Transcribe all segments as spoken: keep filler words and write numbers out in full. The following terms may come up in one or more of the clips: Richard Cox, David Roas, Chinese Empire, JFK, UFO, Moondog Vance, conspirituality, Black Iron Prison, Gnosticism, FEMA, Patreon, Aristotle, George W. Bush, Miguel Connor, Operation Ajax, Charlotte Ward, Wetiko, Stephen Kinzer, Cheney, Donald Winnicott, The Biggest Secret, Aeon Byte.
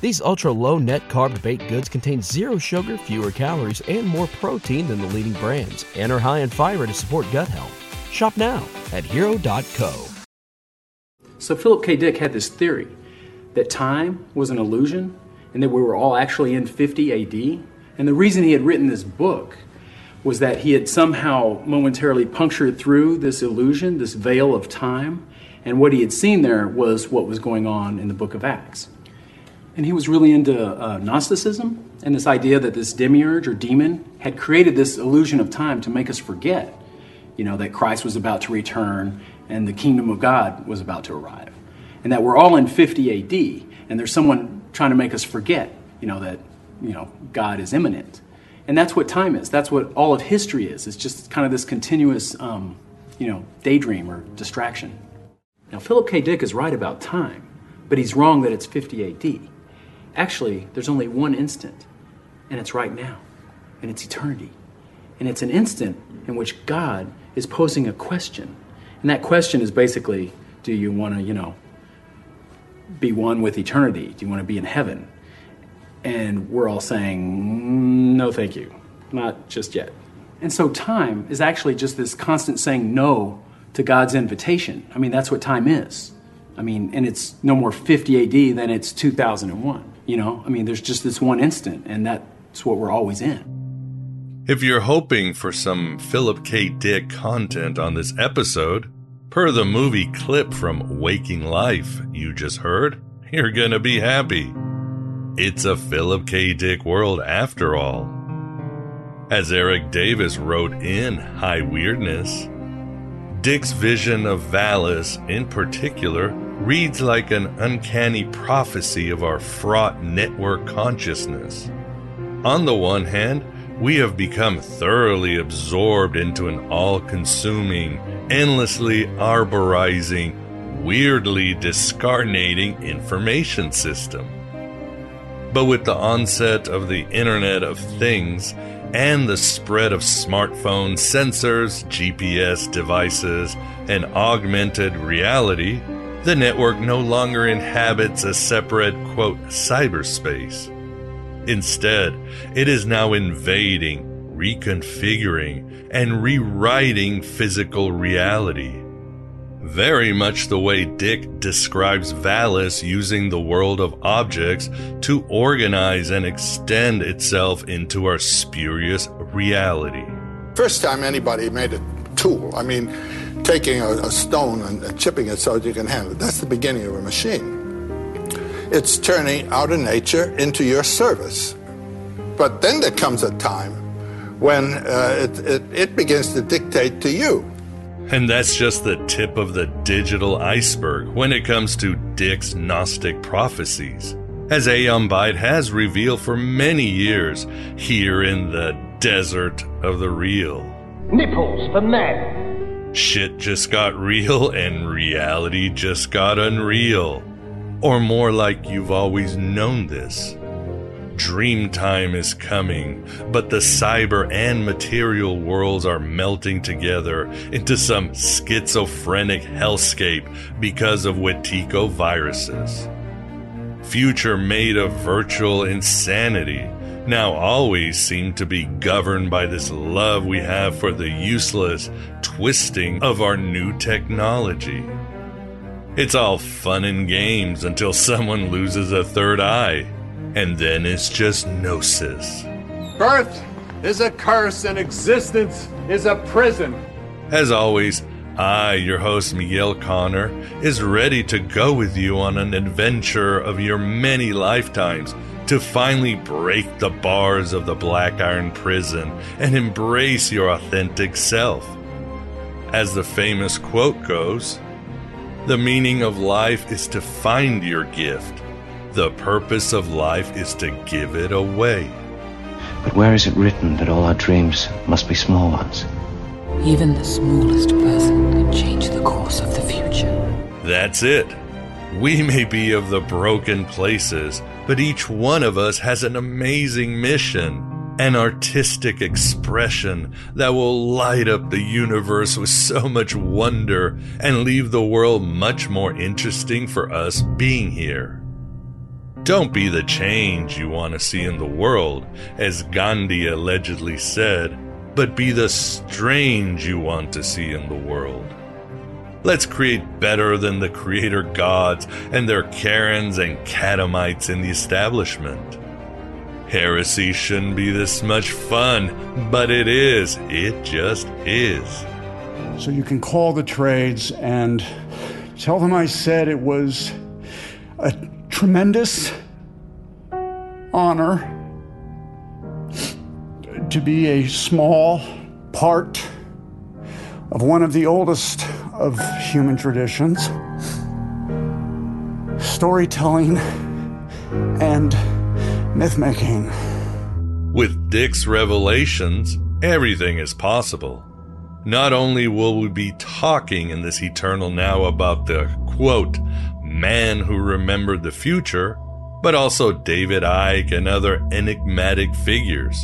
These ultra-low net-carb baked goods contain zero sugar, fewer calories, and more protein than the leading brands, and are high in fiber to support gut health. Shop now at Hero dot co. So Philip K. Dick had this theory that time was an illusion and that we were all actually in fifty A D. And the reason he had written this book was that he had somehow momentarily punctured through this illusion, this veil of time, and what he had seen there was what was going on in the book of Acts. And he was really into uh, Gnosticism and this idea that this demiurge or demon had created this illusion of time to make us forget, you know, that Christ was about to return and the kingdom of God was about to arrive. And that we're all in fifty A D and there's someone trying to make us forget, you know, that, you know, God is imminent. And that's what time is. That's what all of history is. It's just kind of this continuous, um, you know, daydream or distraction. Now, Philip K. Dick is right about time, but he's wrong that it's fifty A D. Actually, there's only one instant, and it's right now, and it's eternity. And it's an instant in which God is posing a question. And that question is basically, do you want to, you know, be one with eternity? Do you want to be in heaven? And we're all saying, no, thank you, not just yet. And so time is actually just this constant saying no to God's invitation. I mean, that's what time is. I mean, and it's no more fifty A D than it's two thousand one, you know? I mean, there's just this one instant, and that's what we're always in. If you're hoping for some Philip K. Dick content on this episode, per the movie clip from Waking Life you just heard, you're gonna be happy. It's a Philip K. Dick world after all. As Eric Davis wrote in High Weirdness, Dick's vision of Valis, in particular, reads like an uncanny prophecy of our fraught network consciousness. On the one hand, we have become thoroughly absorbed into an all-consuming, endlessly arborizing, weirdly discarnating information system. But with the onset of the Internet of Things, and the spread of smartphone sensors, G P S devices, and augmented reality, the network no longer inhabits a separate, quote, cyberspace. Instead, it is now invading, reconfiguring, and rewriting physical reality. Very much the way Dick describes Valis using the world of objects to organize and extend itself into our spurious reality. First time anybody made a tool, I mean, taking a, a stone and chipping it so that you can handle it, that's the beginning of a machine. It's turning outer nature into your service. But then there comes a time when uh, it, it, it begins to dictate to you. And that's just the tip of the digital iceberg when it comes to Dick's Gnostic prophecies. As Aeon Byte has revealed for many years here in the desert of the real. Nipples for men. Shit just got real and reality just got unreal. Or more like you've always known this. Dream time is coming, but the cyber and material worlds are melting together into some schizophrenic hellscape because of Wetiko viruses. Future made of virtual insanity, now always seem to be governed by this love we have for the useless twisting of our new technology. It's all fun and games until someone loses a third eye, and then it's just gnosis. Birth is a curse and existence is a prison. As always, I, your host Miguel Connor, is ready to go with you on an adventure of your many lifetimes to finally break the bars of the Black Iron Prison and embrace your authentic self. As the famous quote goes, the meaning of life is to find your gift. The purpose of life is to give it away. But where is it written that all our dreams must be small ones? Even the smallest person can change the course of the future. That's it. We may be of the broken places, but each one of us has an amazing mission, an artistic expression that will light up the universe with so much wonder and leave the world much more interesting for us being here. Don't be the change you want to see in the world, as Gandhi allegedly said, but be the strange you want to see in the world. Let's create better than the creator gods and their Karens and Katamites in the establishment. Heresy shouldn't be this much fun, but it is. It just is. So you can call the trades and tell them I said it was a tremendous honor to be a small part of one of the oldest of human traditions, storytelling and myth-making. With Dick's revelations, everything is possible. Not only will we be talking in this eternal now about the, quote, man who remembered the future, but also David Icke and other enigmatic figures.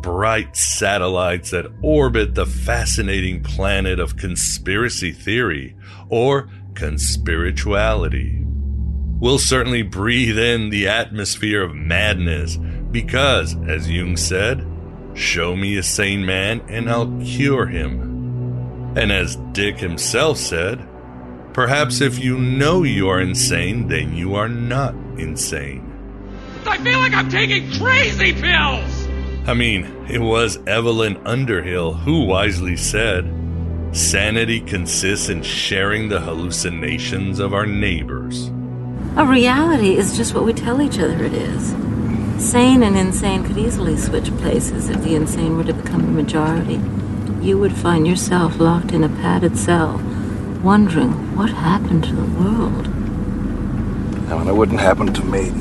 Bright satellites that orbit the fascinating planet of conspiracy theory or conspirituality. We'll certainly breathe in the atmosphere of madness because, as Jung said, show me a sane man and I'll cure him. And as Dick himself said, perhaps if you know you are insane, then you are not insane. I feel like I'm taking crazy pills! I mean, it was Evelyn Underhill who wisely said, sanity consists in sharing the hallucinations of our neighbors. Our reality is just what we tell each other it is. Sane and insane could easily switch places if the insane were to become the majority. You would find yourself locked in a padded cell, wondering what happened to the world. I mean, it wouldn't happen to me.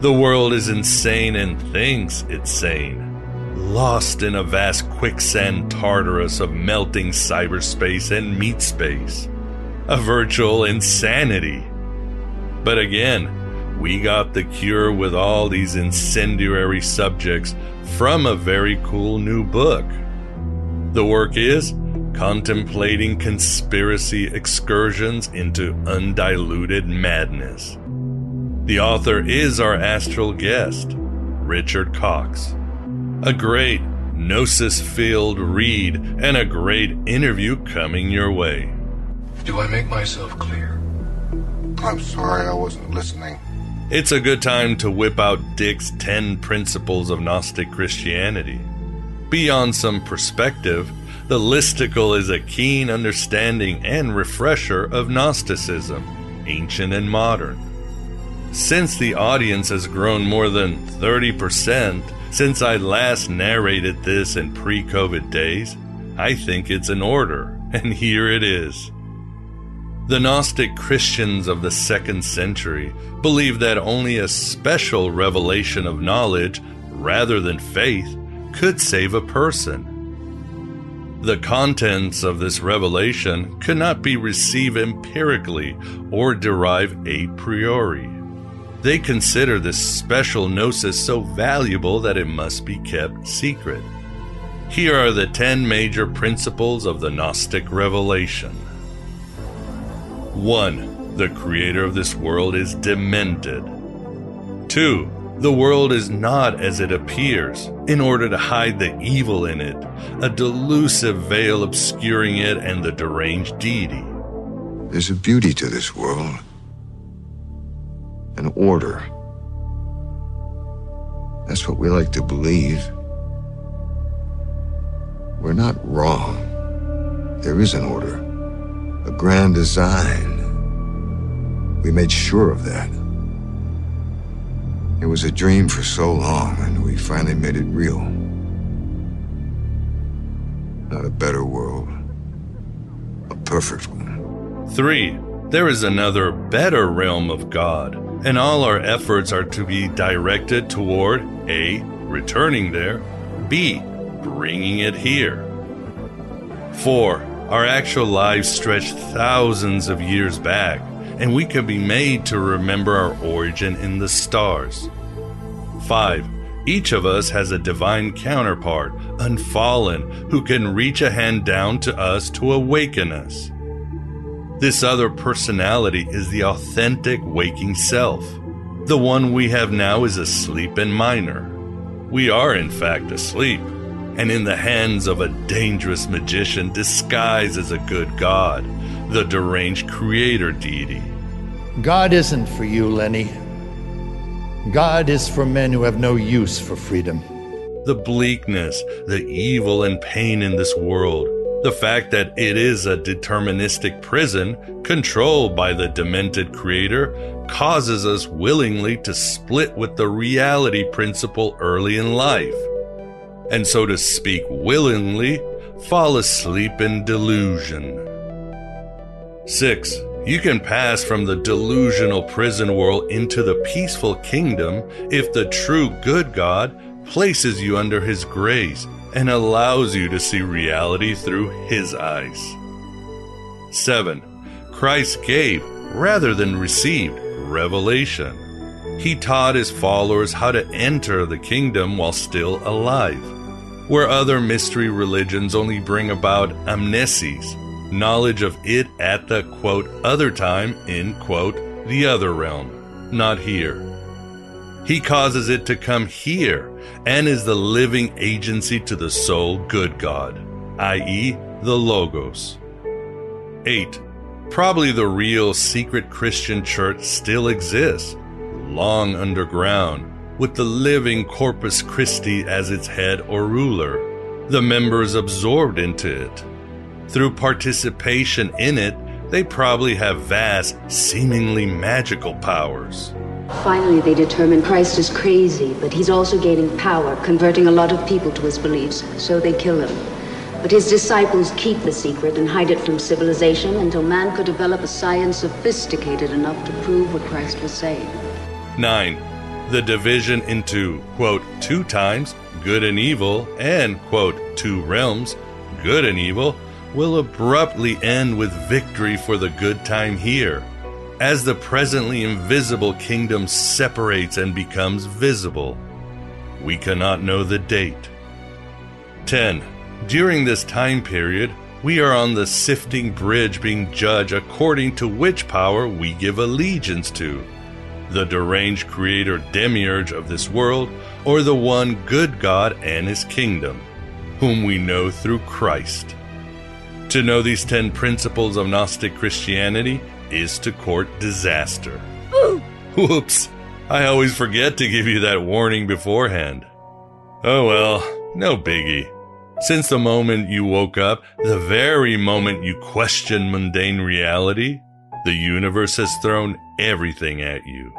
The world is insane and thinks it's sane, lost in a vast quicksand Tartarus of melting cyberspace and meat space, a virtual insanity. But again, we got the cure with all these incendiary subjects from a very cool new book. The work is Contemplating Conspiracy Excursions into Undiluted Madness. The author is our astral guest, Richard Cox. A great gnosis-filled read and a great interview coming your way. Do I make myself clear? I'm sorry I wasn't listening. It's a good time to whip out Dick's ten principles of Gnostic Christianity. Beyond some perspective, the listicle is a keen understanding and refresher of Gnosticism, ancient and modern. Since the audience has grown more than thirty percent since I last narrated this in pre-COVID days, I think it's in order, and here it is. The Gnostic Christians of the second century believed that only a special revelation of knowledge, rather than faith, could save a person. The contents of this revelation could not be received empirically or derived a priori. They consider this special gnosis so valuable that it must be kept secret. Here are the ten major principles of the Gnostic revelation. one. The creator of this world is demented. two. The world is not as it appears, in order to hide the evil in it, a delusive veil obscuring it and the deranged deity. There's a beauty to this world, an order. That's what we like to believe. We're not wrong. There is an order, a grand design. We made sure of that. It was a dream for so long, and we finally made it real. Not a better world, a perfect one. Three, there is another better realm of God, and all our efforts are to be directed toward A, returning there, B, bringing it here. Four, our actual lives stretch thousands of years back, and we could be made to remember our origin in the stars. Five, each of us has a divine counterpart, unfallen, who can reach a hand down to us to awaken us. This other personality is the authentic waking self. The one we have now is asleep and minor. We are in fact asleep, and in the hands of a dangerous magician disguised as a good god, the deranged creator deity. God isn't for you, Lenny. God is for men who have no use for freedom. The bleakness, the evil and pain in this world, the fact that it is a deterministic prison controlled by the demented creator, causes us willingly to split with the reality principle early in life, and so to speak willingly, fall asleep in delusion. Six, you can pass from the delusional prison world into the peaceful kingdom if the true good God places you under His grace and allows you to see reality through His eyes. Seven, Christ gave rather than received revelation. He taught His followers how to enter the kingdom while still alive, where other mystery religions only bring about amnesies, knowledge of it at the, quote, other time, end quote, the other realm, not here. He causes it to come here and is the living agency to the sole good God, that is the Logos. Eight, probably the real secret Christian church still exists, long underground, with the living Corpus Christi as its head or ruler, the members absorbed into it. Through participation in it, they probably have vast, seemingly magical powers. Finally, they determine Christ is crazy, but he's also gaining power, converting a lot of people to his beliefs, so they kill him. But his disciples keep the secret and hide it from civilization until man could develop a science sophisticated enough to prove what Christ was saying. Nine, the division into, quote, two times, good and evil, and, quote, two realms, good and evil, will abruptly end with victory for the good time here, as the presently invisible kingdom separates and becomes visible. We cannot know the date. ten. During this time period, we are on the sifting bridge being judged according to which power we give allegiance to, the deranged creator demiurge of this world, or the one good God and His kingdom, whom we know through Christ. To know these ten principles of Gnostic Christianity is to court disaster. Ooh. Whoops, I always forget to give you that warning beforehand. Oh well, no biggie. Since the moment you woke up, the very moment you question mundane reality, the universe has thrown everything at you.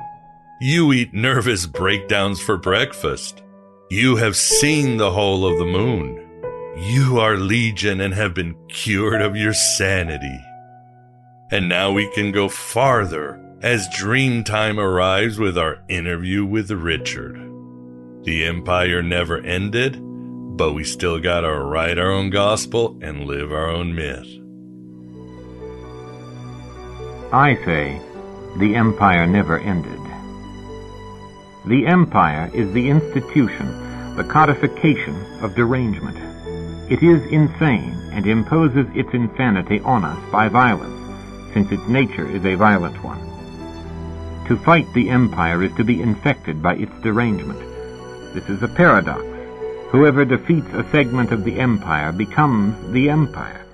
You eat nervous breakdowns for breakfast. You have seen the whole of the moon. You are legion and have been cured of your sanity. And now we can go farther as dream time arrives with our interview with Richard. The empire never ended, but we still gotta write our own gospel and live our own myth. I say, the empire never ended. The empire is the institution, the codification of derangement. It is insane and imposes its insanity on us by violence, since its nature is a violent one. To fight the empire is to be infected by its derangement. This is a paradox. Whoever defeats a segment of the empire becomes the empire.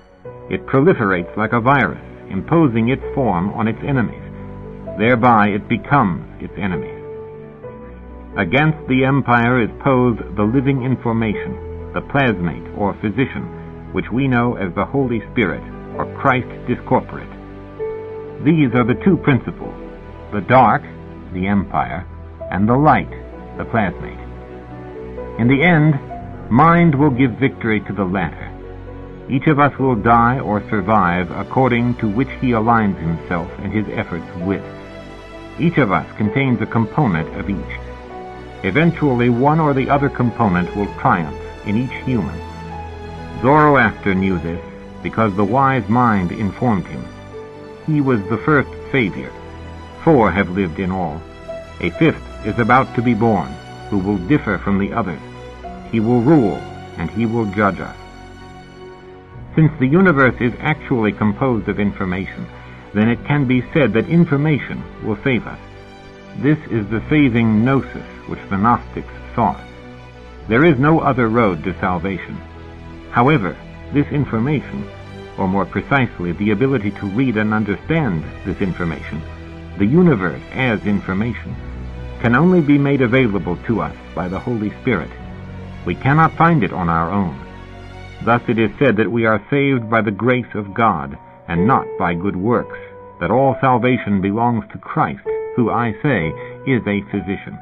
It proliferates like a virus, imposing its form on its enemies. Thereby it becomes its enemies. Against the empire is posed the living information, the plasmate or physician, which we know as the Holy Spirit or Christ discorporate. These are the two principles, the dark, the empire, and the light, the plasmate. In the end, mind will give victory to the latter. Each of us will die or survive according to which he aligns himself and his efforts with. Each of us contains a component of each. Eventually, one or the other component will triumph in each human. Zoroaster knew this because the wise mind informed him. He was the first savior. Four have lived in all. A fifth is about to be born, who will differ from the others. He will rule, and he will judge us. Since the universe is actually composed of information, then it can be said that information will save us. This is the saving gnosis which the Gnostics sought. There is no other road to salvation. However, this information, or more precisely, the ability to read and understand this information, the universe as information, can only be made available to us by the Holy Spirit. We cannot find it on our own. Thus it is said that we are saved by the grace of God, and not by good works, that all salvation belongs to Christ, who, I say, is a physician.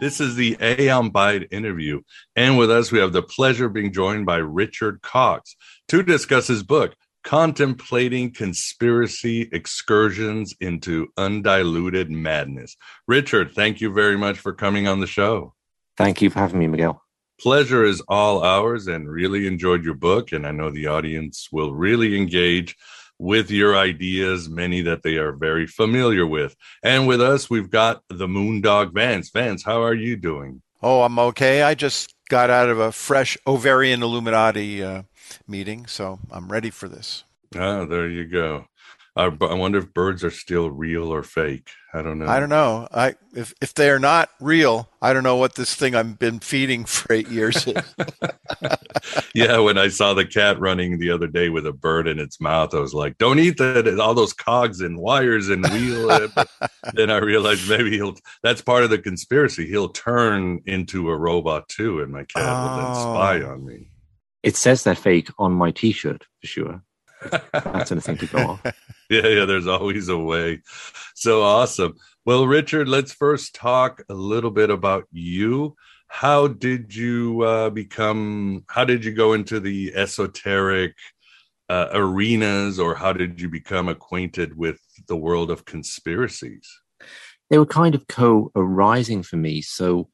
This is the Aeon Byte interview, and with us we have the pleasure of being joined by Richard Cox to discuss his book, Contemplating Conspiracy Excursions into Undiluted Madness. Richard, thank you very much for coming on the show. Thank you for having me, Miguel. Pleasure is all ours, and really enjoyed your book, and I know the audience will really engage with your ideas, many that they are very familiar with. And with us, we've got the Moondog Vance. Vance, how are you doing? Oh, I'm okay. I just got out of a fresh ovarian Illuminati uh, meeting, so I'm ready for this. Oh, there you go. I, I wonder if birds are still real or fake. I don't know. I don't know. I if if they are not real, I don't know what this thing I've been feeding for eight years is. Yeah, when I saw the cat running the other day with a bird in its mouth, I was like, "Don't eat that!" All those cogs and wires and wheel. Then I realized maybe he'll—that's part of the conspiracy. He'll turn into a robot too, and my cat oh. will then spy on me. It says that fake on my T-shirt for sure. That's anything to go on. Yeah, yeah, there's always a way. So awesome. Well, Richard, let's first talk a little bit about you. How did you uh, become, how did you go into the esoteric uh, arenas, or how did you become acquainted with the world of conspiracies? They were kind of co-arising for me. So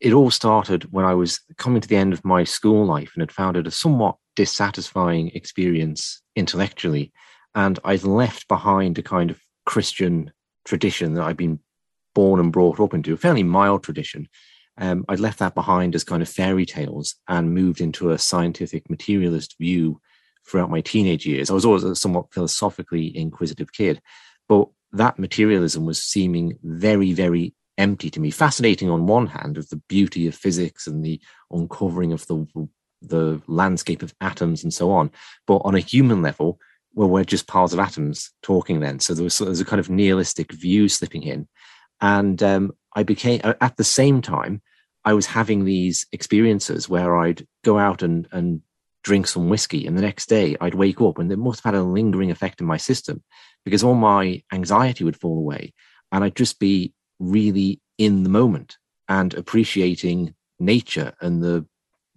it all started when I was coming to the end of my school life and had found it a somewhat dissatisfying experience intellectually. And I'd left behind a kind of Christian tradition that I'd been born and brought up into, a fairly mild tradition. Um, I'd left that behind as kind of fairy tales and moved into a scientific materialist view throughout my teenage years. I was always a somewhat philosophically inquisitive kid, but that materialism was seeming very, very empty to me. Fascinating on one hand of the beauty of physics and the uncovering of the, the landscape of atoms and so on. But on a human level, well, we're just piles of atoms talking then. So there was, there was a kind of nihilistic view slipping in. And um, I became, at the same time, I was having these experiences where I'd go out and, and drink some whiskey. And the next day I'd wake up, and it must have had a lingering effect in my system, because all my anxiety would fall away. And I'd just be really in the moment and appreciating nature and the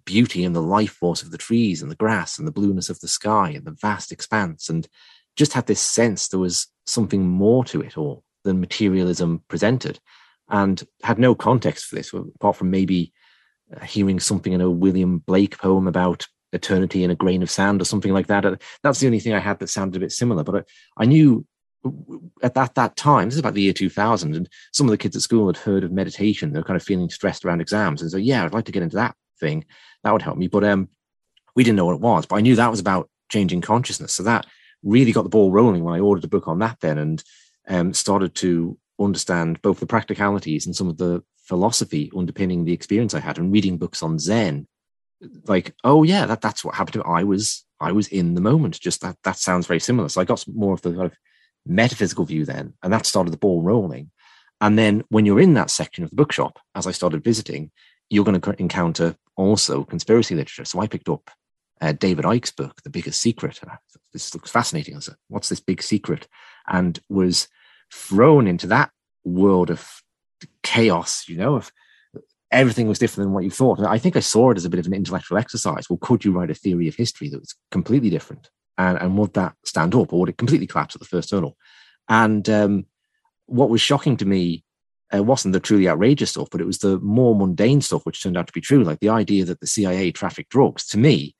beauty and the life force of the trees and the grass and the blueness of the sky and the vast expanse, and just had this sense there was something more to it all than materialism presented, and had no context for this apart from maybe hearing something in a William Blake poem about eternity in a grain of sand or something like that. That's the only thing I had that sounded a bit similar, but I, I knew at that that time, this is about the year two thousand, and some of the kids at school had heard of meditation. They were kind of feeling stressed around exams, and so yeah, I'd like to get into that thing. That would help me. But um, we didn't know what it was, but I knew that was about changing consciousness. So that really got the ball rolling when I ordered a book on that then, and um, started to understand both the practicalities and some of the philosophy underpinning the experience I had, and reading books on Zen like, oh yeah, that that's what happened to me. I was I was in the moment. Just that that sounds very similar. So I got more of the kind of metaphysical view then, and that started the ball rolling. And then when you're in that section of the bookshop, as I started visiting, you're going to encounter also conspiracy literature. So I picked up uh, David Icke's book, The Biggest Secret. And I thought, this looks fascinating. I said, what's this big secret? And was thrown into that world of chaos, you know, of everything was different than what you thought. And I think I saw it as a bit of an intellectual exercise. Well, could you write a theory of history that was completely different? And, and would that stand up, or would it completely collapse at the first hurdle? And um, what was shocking to me, it wasn't the truly outrageous stuff, but it was the more mundane stuff, which turned out to be true. Like the idea that the C I A trafficked drugs, to me,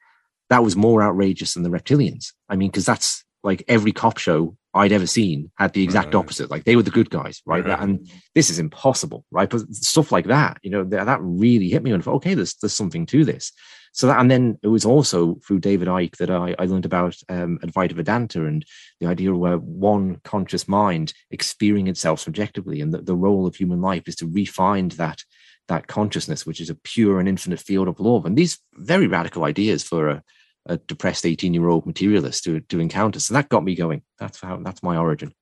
that was more outrageous than the reptilians. I mean, because that's like every cop show I'd ever seen had the exact right. opposite. Like they were the good guys, right? right? And this is impossible, right? But stuff like that, you know, that, that really hit me. And I thought, okay, there's there's something to this. So that, and then it was also through David Icke that I, I learned about um, Advaita Vedanta and the idea where one conscious mind experiencing itself subjectively, and the, the role of human life is to refind that that consciousness, which is a pure and infinite field of love. And these very radical ideas for a, a depressed eighteen-year-old materialist to to encounter. So that got me going. That's how that's my origin.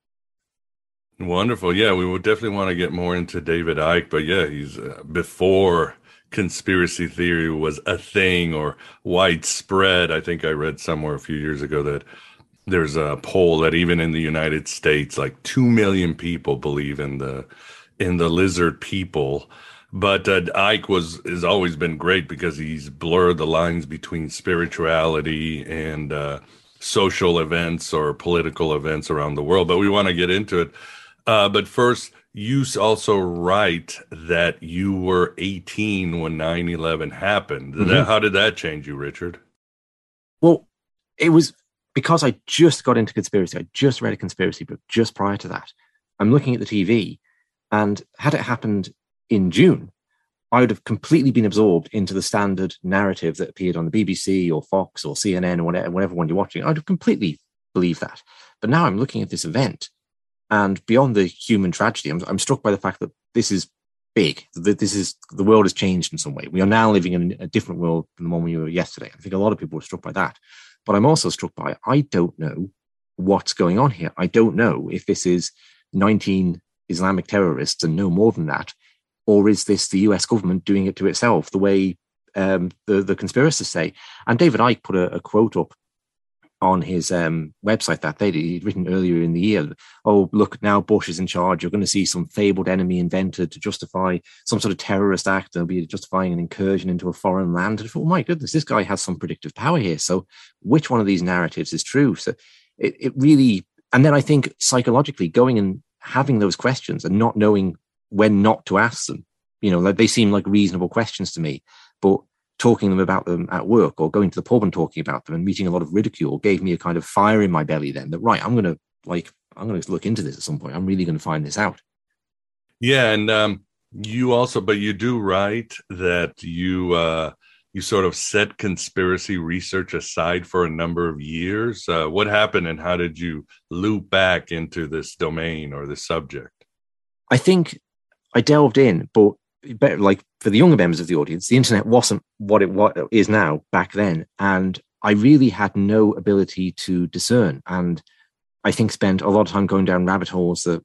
Wonderful. Yeah, we will definitely want to get more into David Icke, but yeah, he's uh, before conspiracy theory was a thing or widespread. I think I read somewhere a few years ago that there's a poll that even in the United States, like two million people believe in the in the lizard people. But uh, Icke was has always been great because he's blurred the lines between spirituality and uh, social events or political events around the world. But we want to get into it. Uh, but first, you also write that you were eighteen when nine eleven happened. Mm-hmm. That, how did that change you, Richard? Well, it was because I just got into conspiracy. I just read a conspiracy book just prior to that. I'm looking at the T V, and had it happened in June, I would have completely been absorbed into the standard narrative that appeared on the B B C or Fox or C N N or whatever, whatever one you're watching. I'd have completely believed that. But now I'm looking at this event, and beyond the human tragedy, I'm, I'm struck by the fact that this is big, that this is, the world has changed in some way. We are now living in a different world than the one we were yesterday. I think a lot of people were struck by that. But I'm also struck by, I don't know what's going on here. I don't know if this is nineteen Islamic terrorists and no more than that, or is this the U S government doing it to itself, the way um, the, the conspiracists say. And David Icke put a, a quote up on his um, website that day, he'd written earlier in the year, oh, look, now Bush is in charge. You're going to see some fabled enemy invented to justify some sort of terrorist act. They'll be justifying an incursion into a foreign land. And I thought, oh, my goodness, this guy has some predictive power here. So which one of these narratives is true? So it, it really, and then I think psychologically going and having those questions and not knowing when not to ask them, you know, like they seem like reasonable questions to me, but talking them about them at work or going to the pub and talking about them and meeting a lot of ridicule gave me a kind of fire in my belly then that, right, I'm going to like, I'm going to look into this at some point. I'm really going to find this out. Yeah. And um, you also, but you do write that you, uh, you sort of set conspiracy research aside for a number of years. Uh, what happened and how did you loop back into this domain or this subject? I think I delved in, but better, like for the younger members of the audience, the internet wasn't what it what it is now back then, and I really had no ability to discern, and I think spent a lot of time going down rabbit holes that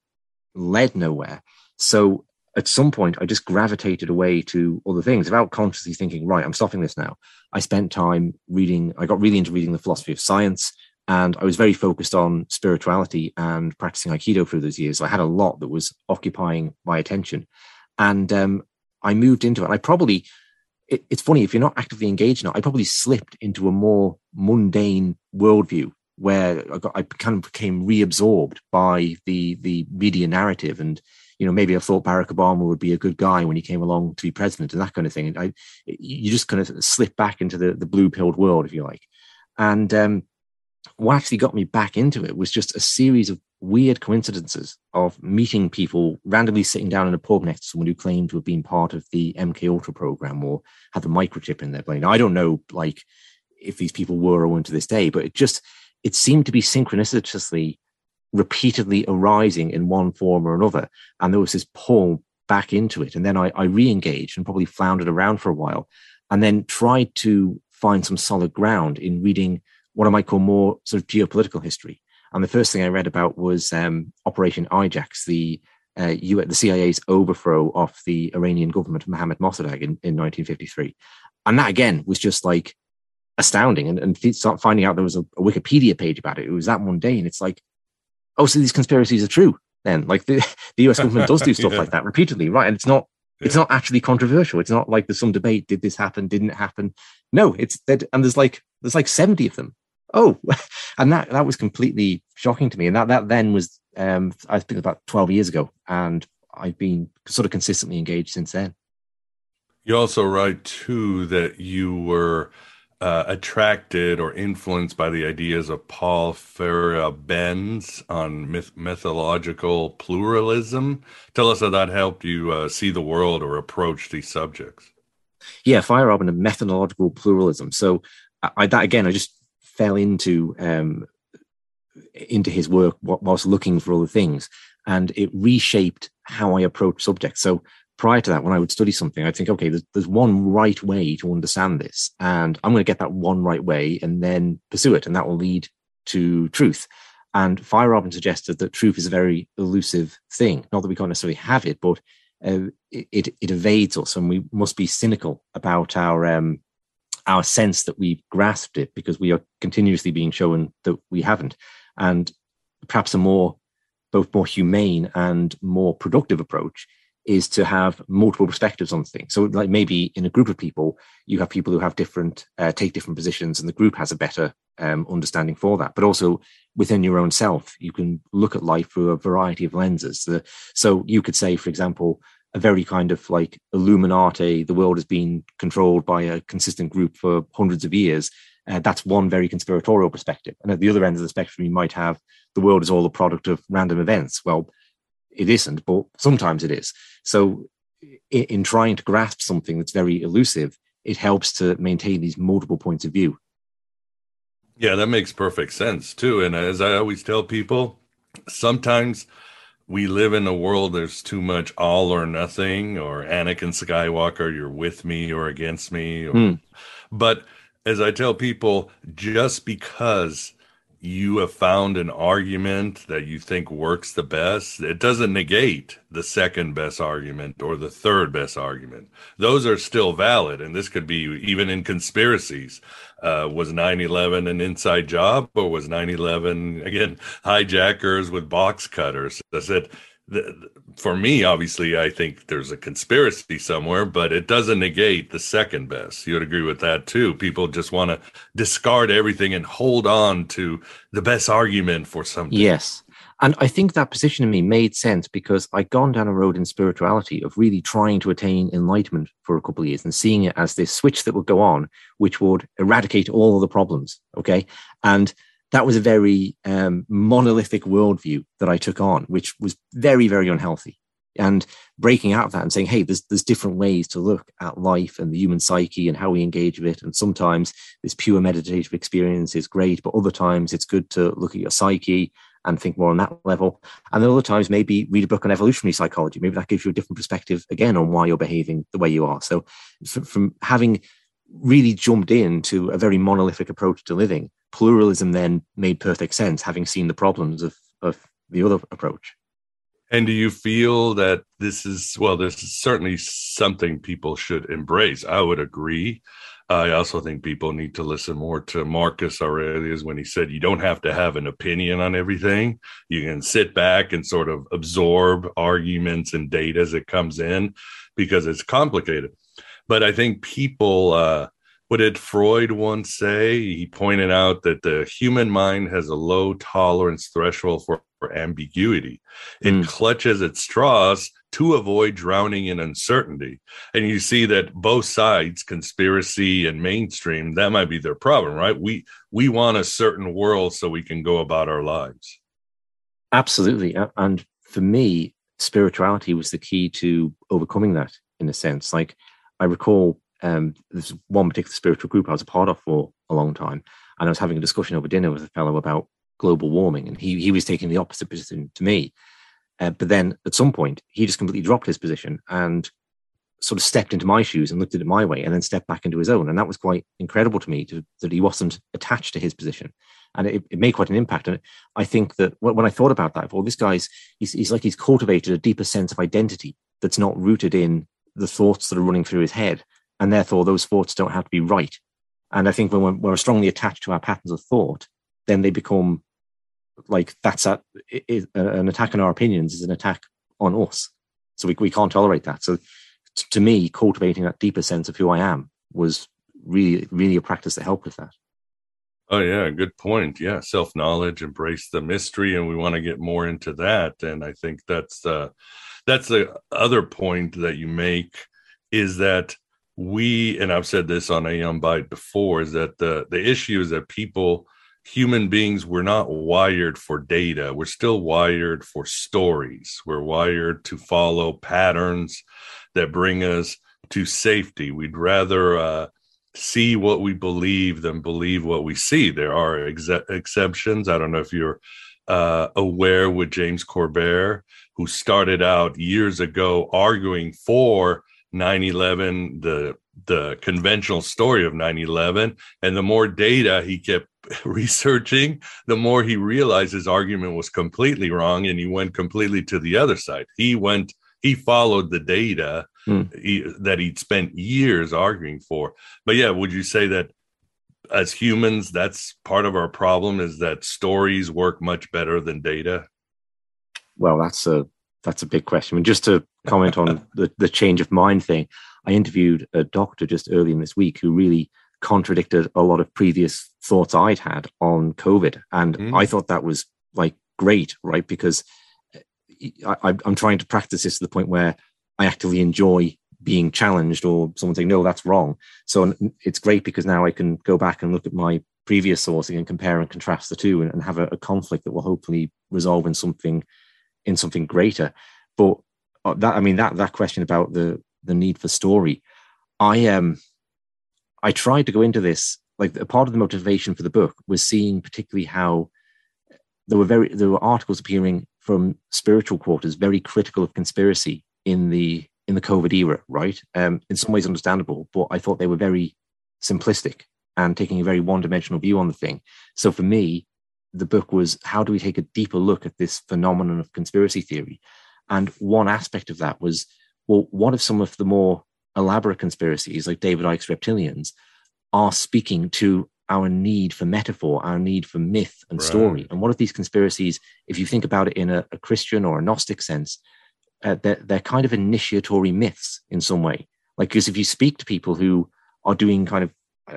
led nowhere. So at some point, I just gravitated away to other things without consciously thinking, right, I'm stopping this now. I spent time reading. I got really into reading the philosophy of science, and I was very focused on spirituality and practicing Aikido through those years. So I had a lot that was occupying my attention, and um, I moved into it. And I probably, it, it's funny, if you're not actively engaged now, I probably slipped into a more mundane worldview where I, got, I kind of became reabsorbed by the the media narrative. And, you know, maybe I thought Barack Obama would be a good guy when he came along to be president and that kind of thing. And I, you just kind of slip back into the, the blue-pilled world, if you like. And um, what actually got me back into it was just a series of weird coincidences of meeting people, randomly sitting down in a pub next to someone who claimed to have been part of the M K Ultra program or had the microchip in their brain. Now, I don't know, like, if these people were or weren't to this day, but it just, it seemed to be synchronicitously, repeatedly arising in one form or another. And there was this pull back into it. And then I, I re-engaged and probably floundered around for a while. and then tried to find some solid ground in reading what I might call more sort of geopolitical history. And the first thing I read about was um, Operation Ajax, the uh, U- the C I A's overthrow of the Iranian government of Mohammad Mossadegh in, in nineteen fifty-three. And that, again, was just like astounding. And, and th- finding out there was a, a Wikipedia page about it, it was that mundane. It's like, oh, so these conspiracies are true then. Like the, the U S government does do stuff yeah. like that repeatedly, right? And it's not yeah. it's not actually controversial. It's not like there's some debate, did this happen, didn't it happen? No, it's that, and there's like there's like seventy of them. Oh, and that, that was completely shocking to me. And that, that then was, um, I think, about twelve years ago. And I've been sort of consistently engaged since then. You also write, too, that you were uh, attracted or influenced by the ideas of Paul Feyerabend on myth- mythological pluralism. Tell us how that helped you uh, see the world or approach these subjects. Yeah, Feyerabend and mythological pluralism. So I, I that again, I just... fell into um, into his work whilst looking for other things, and it reshaped how I approach subjects. So prior to that, when I would study something, I'd think, okay, there's, there's one right way to understand this, and I'm going to get that one right way and then pursue it, and that will lead to truth. And Feyerabend suggested that truth is a very elusive thing. Not that we can't necessarily have it, but uh, it, it evades us, and we must be cynical about our... Um, our sense that we've grasped it, because we are continuously being shown that we haven't. And perhaps a more, both more humane and more productive approach is to have multiple perspectives on things. So like maybe in a group of people, you have people who have different, uh, take different positions, and the group has a better um, understanding for that. But also within your own self, you can look at life through a variety of lenses. The, so you could say, for example, a very kind of like Illuminati, the world has been controlled by a consistent group for hundreds of years. Uh, that's one very conspiratorial perspective. And at the other end of the spectrum, you might have the world is all a product of random events. Well, it isn't, but sometimes it is. So in, in trying to grasp something that's very elusive, it helps to maintain these multiple points of view. Yeah, that makes perfect sense too. And as I always tell people, sometimes we live in a world there's too much all or nothing, or Anakin Skywalker, you're with me or against me. Or, mm. But as I tell people, just because you have found an argument that you think works the best, it doesn't negate the second best argument or the third best argument. Those are still valid. And this could be even in conspiracies. Uh, was nine eleven an inside job, or was nine eleven, again, hijackers with box cutters? I said, the, for me, obviously, I think there's a conspiracy somewhere, but it doesn't negate the second best. You would agree with that, too. People just want to discard everything and hold on to the best argument for something. Yes. And I think that position in me made sense because I'd gone down a road in spirituality of really trying to attain enlightenment for a couple of years and seeing it as this switch that would go on, which would eradicate all of the problems. Okay. And that was a very um, monolithic worldview that I took on, which was very, very unhealthy. And breaking out of that and saying, hey, there's, there's different ways to look at life and the human psyche and how we engage with it. And sometimes this pure meditative experience is great, but other times it's good to look at your psyche and think more on that level. And then other times, maybe read a book on evolutionary psychology. Maybe that gives you a different perspective again on why you're behaving the way you are. So from having really jumped into a very monolithic approach to living, pluralism then made perfect sense, having seen the problems of, of the other approach. And do you feel that this is, well, this is certainly something people should embrace. I would agree. I also think people need to listen more to Marcus Aurelius when he said you don't have to have an opinion on everything. You can sit back and sort of absorb arguments and data as it comes in because it's complicated. But I think people, uh, what did Freud once say? He pointed out that the human mind has a low tolerance threshold for, for ambiguity. It mm. clutches at straws to avoid drowning in uncertainty. And you see that both sides, conspiracy and mainstream, that might be their problem, right? We we want a certain world so we can go about our lives. Absolutely. And for me, spirituality was the key to overcoming that, in a sense. Like I recall um, there's one particular spiritual group I was a part of for a long time, and I was having a discussion over dinner with a fellow about global warming, and he he was taking the opposite position to me. Uh, but then at some point, he just completely dropped his position and sort of stepped into my shoes and looked at it my way and then stepped back into his own. And that was quite incredible to me, to, that he wasn't attached to his position. And it, it made quite an impact. And I think that when I thought about that, well, this guy's, he's, he's like, he's cultivated a deeper sense of identity that's not rooted in the thoughts that are running through his head. And therefore those thoughts don't have to be right. And I think when we're, when we're strongly attached to our patterns of thought, then they become like, that's a, it, an attack on our opinions is an attack on us. So we, we can't tolerate that. So t- to me, cultivating that deeper sense of who I am was really, really a practice that helped with that. Oh, yeah. Good point. Yeah. Self-knowledge, embrace the mystery. And we want to get more into that. And I think that's uh, that's the other point that you make, is that we, and I've said this on Aeon Byte before, is that the, the issue is that people, human beings, we're not wired for data. We're still wired for stories. We're wired to follow patterns that bring us to safety. We'd rather... Uh, see what we believe than believe what we see. There are ex- exceptions. I don't know if you're uh, aware with James Corbett, who started out years ago arguing for nine eleven, the the conventional story of nine eleven. And the more data he kept researching, the more he realized his argument was completely wrong, and he went completely to the other side. He went, he followed the data Hmm. He, that he'd spent years arguing for. But yeah, would you say that as humans, that's part of our problem, is that stories work much better than data? Well, that's a that's a big question. I mean, just to comment on the, the change of mind thing, I interviewed a doctor just early in this week who really contradicted a lot of previous thoughts I'd had on COVID. And hmm. I thought that was like great, right? Because I, I, I'm trying to practice this to the point where I actively enjoy being challenged or someone saying, no, that's wrong. So it's great because now I can go back and look at my previous sourcing and compare and contrast the two and, and have a, a conflict that will hopefully resolve in something, in something greater. But that, I mean, that, that question about the, the need for story, I, um, I tried to go into this, like a part of the motivation for the book was seeing particularly how there were very, there were articles appearing from spiritual quarters, very critical of conspiracy in the in the COVID era, right? Um, in some ways understandable, but I thought they were very simplistic and taking a very one-dimensional view on the thing. So for me, the book was, how do we take a deeper look at this phenomenon of conspiracy theory? And one aspect of that was, well, what if some of the more elaborate conspiracies, like David Icke's reptilians, are speaking to our need for metaphor, our need for myth and right. story? And what if these conspiracies, if you think about it in a, a Christian or a Gnostic sense, Uh, they're, they're kind of initiatory myths in some way. Like, because if you speak to people who are doing kind of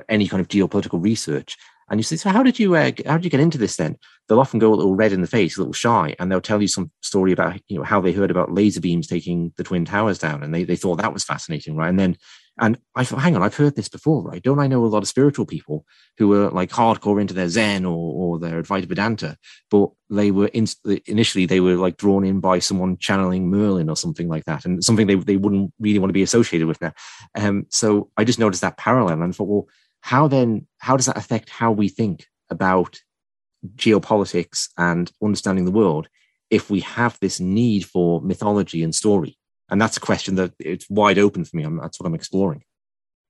any kind of geopolitical research and you say, so how did you, uh, how did you get into this then? They'll often go a little red in the face, a little shy, and they'll tell you some story about, you know, how they heard about laser beams taking the Twin Towers down. And they, they thought that was fascinating. Right. And then, and I thought, hang on, I've heard this before, right? Don't I know a lot of spiritual people who were like hardcore into their Zen or, or their Advaita Vedanta, but they were in, initially they were like drawn in by someone channeling Merlin or something like that, and something they, they wouldn't really want to be associated with now. Um, so I just noticed that parallel and thought, well, how then, how does that affect how we think about geopolitics and understanding the world if we have this need for mythology and story? And that's a question that it's wide open for me. I'm, that's what I'm exploring.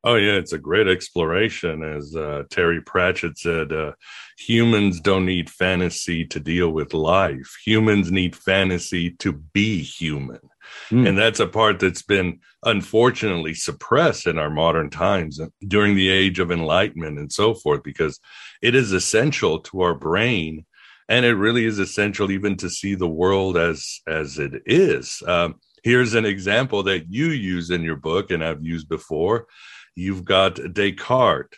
Oh, yeah. It's a great exploration. As uh, Terry Pratchett said, uh, humans don't need fantasy to deal with life. Humans need fantasy to be human. Mm. And that's a part that's been unfortunately suppressed in our modern times during the age of enlightenment and so forth, because it is essential to our brain. And it really is essential even to see the world as, as it is. Um, Here's an example that you use in your book, and I've used before. You've got Descartes,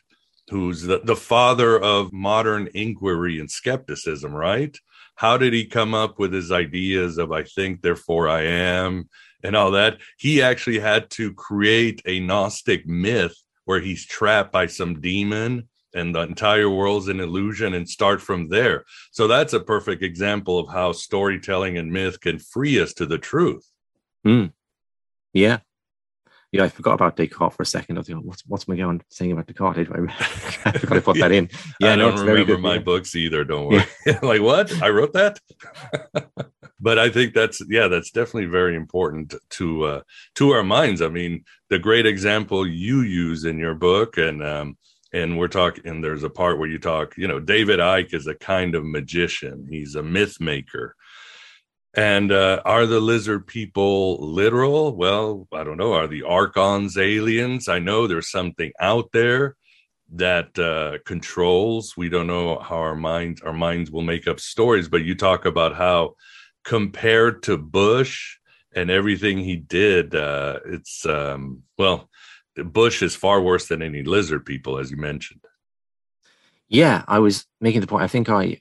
who's the, the father of modern inquiry and skepticism, right? How did he come up with his ideas of I think, therefore I am, and all that? He actually had to create a Gnostic myth where he's trapped by some demon and the entire world's an illusion, and start from there. So that's a perfect example of how storytelling and myth can free us to the truth. Mm. Yeah. Yeah, I forgot about Descartes for a second. I was like, what's, what's McGowan saying about Descartes? I forgot to put yeah. that in. Yeah, I don't no, remember very good, my yeah. books either, don't worry. Yeah. Like, what? I wrote that? But I think that's, yeah, that's definitely very important to uh, to our minds. I mean, the great example you use in your book, and um, and we're talking, and there's a part where you talk, you know, David Icke is a kind of magician. He's a myth maker. And uh, are the lizard people literal? Well, I don't know. Are the Archons aliens? I know there's something out there that uh, controls. We don't know how our minds, our minds will make up stories. But you talk about how, compared to Bush and everything he did, uh, it's, um, well, Bush is far worse than any lizard people, as you mentioned. Yeah, I was making the point. I think I,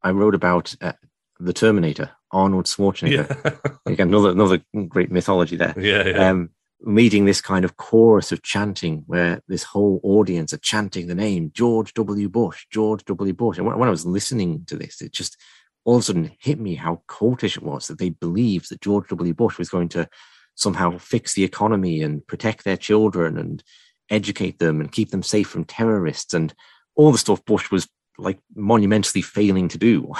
I wrote about uh, the Terminator, Arnold Schwarzenegger. Yeah. Again, another another great mythology there. Yeah, yeah. Um, leading this kind of chorus of chanting where this whole audience are chanting the name George W. Bush, George W. Bush. And when, when I was listening to this, it just all of a sudden hit me how cultish it was that they believed that George W. Bush was going to somehow fix the economy and protect their children and educate them and keep them safe from terrorists and all the stuff Bush was like monumentally failing to do.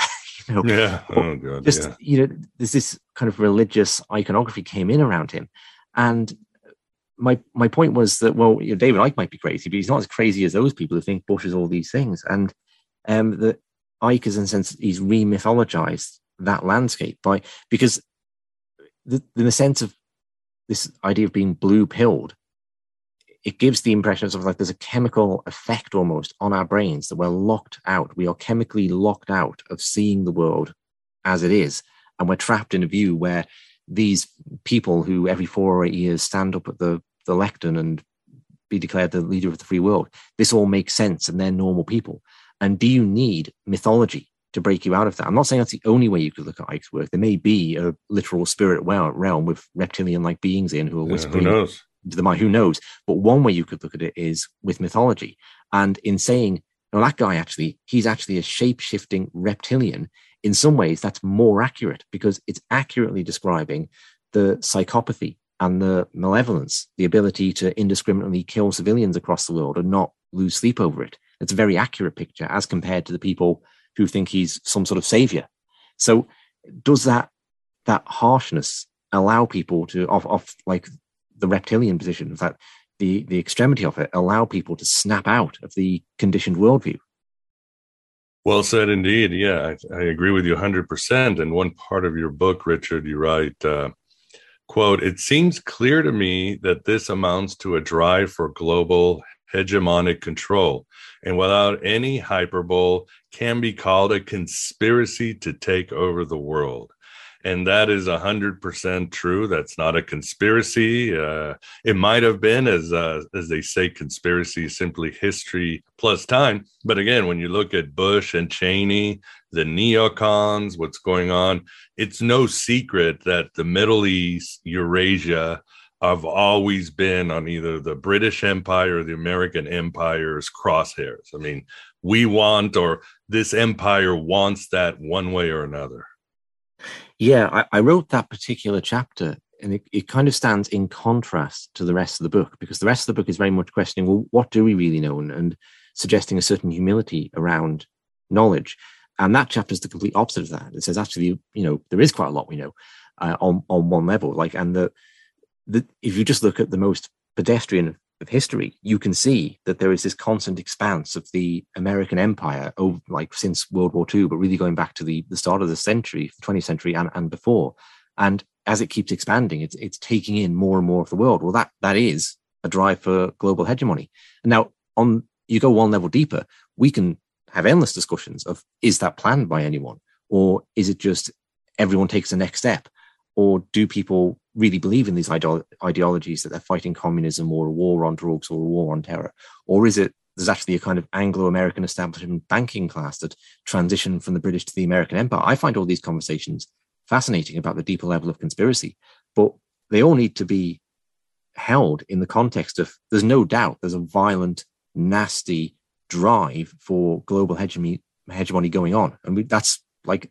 You know, yeah. Oh, God, just, yeah. You know, there's this kind of religious iconography came in around him. And my my point was that, well, you know, David Icke might be crazy, but he's not as crazy as those people who think Bush is all these things. And um, that Icke is, in a sense, he's re-mythologized that landscape by, because the, in the sense of this idea of being blue-pilled, it gives the impression of like there's a chemical effect almost on our brains that we're locked out. We are chemically locked out of seeing the world as it is. And we're trapped in a view where these people who every four or eight years stand up at the, the lectern and be declared the leader of the free world, this all makes sense and they're normal people. And do you need mythology to break you out of that? I'm not saying that's the only way you could look at Icke's work. There may be a literal spirit realm with reptilian-like beings in who are whispering. Yeah, who knows? To the mind, who knows? But one way you could look at it is with mythology, and in saying, well, that guy actually, he's actually a shape-shifting reptilian. In some ways, that's more accurate because it's accurately describing the psychopathy and the malevolence, the ability to indiscriminately kill civilians across the world and not lose sleep over it. It's a very accurate picture as compared to the people who think he's some sort of savior. So, does that that harshness allow people to off off like? The reptilian position of that, the, the extremity of it, allow people to snap out of the conditioned worldview? Well said, indeed. Yeah, I, I agree with you one hundred percent. And one part of your book, Richard, you write, uh, quote, "It seems clear to me that this amounts to a drive for global hegemonic control, and without any hyperbole can be called a conspiracy to take over the world." And that is one hundred percent true. That's not a conspiracy. Uh, it might have been, as uh, as they say, conspiracy is simply history plus time. But again, when you look at Bush and Cheney, the neocons, what's going on, it's no secret that the Middle East, Eurasia, have always been on either the British Empire or the American Empire's crosshairs. I mean, we want, or this empire wants that one way or another. Yeah, I, I wrote that particular chapter, and it, it kind of stands in contrast to the rest of the book, because the rest of the book is very much questioning, well, what do we really know, and, and suggesting a certain humility around knowledge. And that chapter is the complete opposite of that. It says, actually, you know, there is quite a lot we know uh, on on one level. Like, and the, the if you just look at the most pedestrian of history, you can see that there is this constant expanse of the American empire over, like, since World War Two, but really going back to the, the start of the century, the twentieth century and, and before. And as it keeps expanding, it's it's taking in more and more of the world. Well, that that is a drive for global hegemony. And now on you go one level deeper, we can have endless discussions of, is that planned by anyone? Or is it just everyone takes the next step? Or do people really believe in these idol- ideologies that they're fighting communism or a war on drugs or a war on terror? Or is it there's actually a kind of Anglo-American establishment banking class that transitioned from the British to the American Empire? I find all these conversations fascinating about the deeper level of conspiracy, but they all need to be held in the context of, there's no doubt there's a violent, nasty drive for global hegemony, hegemony going on. And we, that's like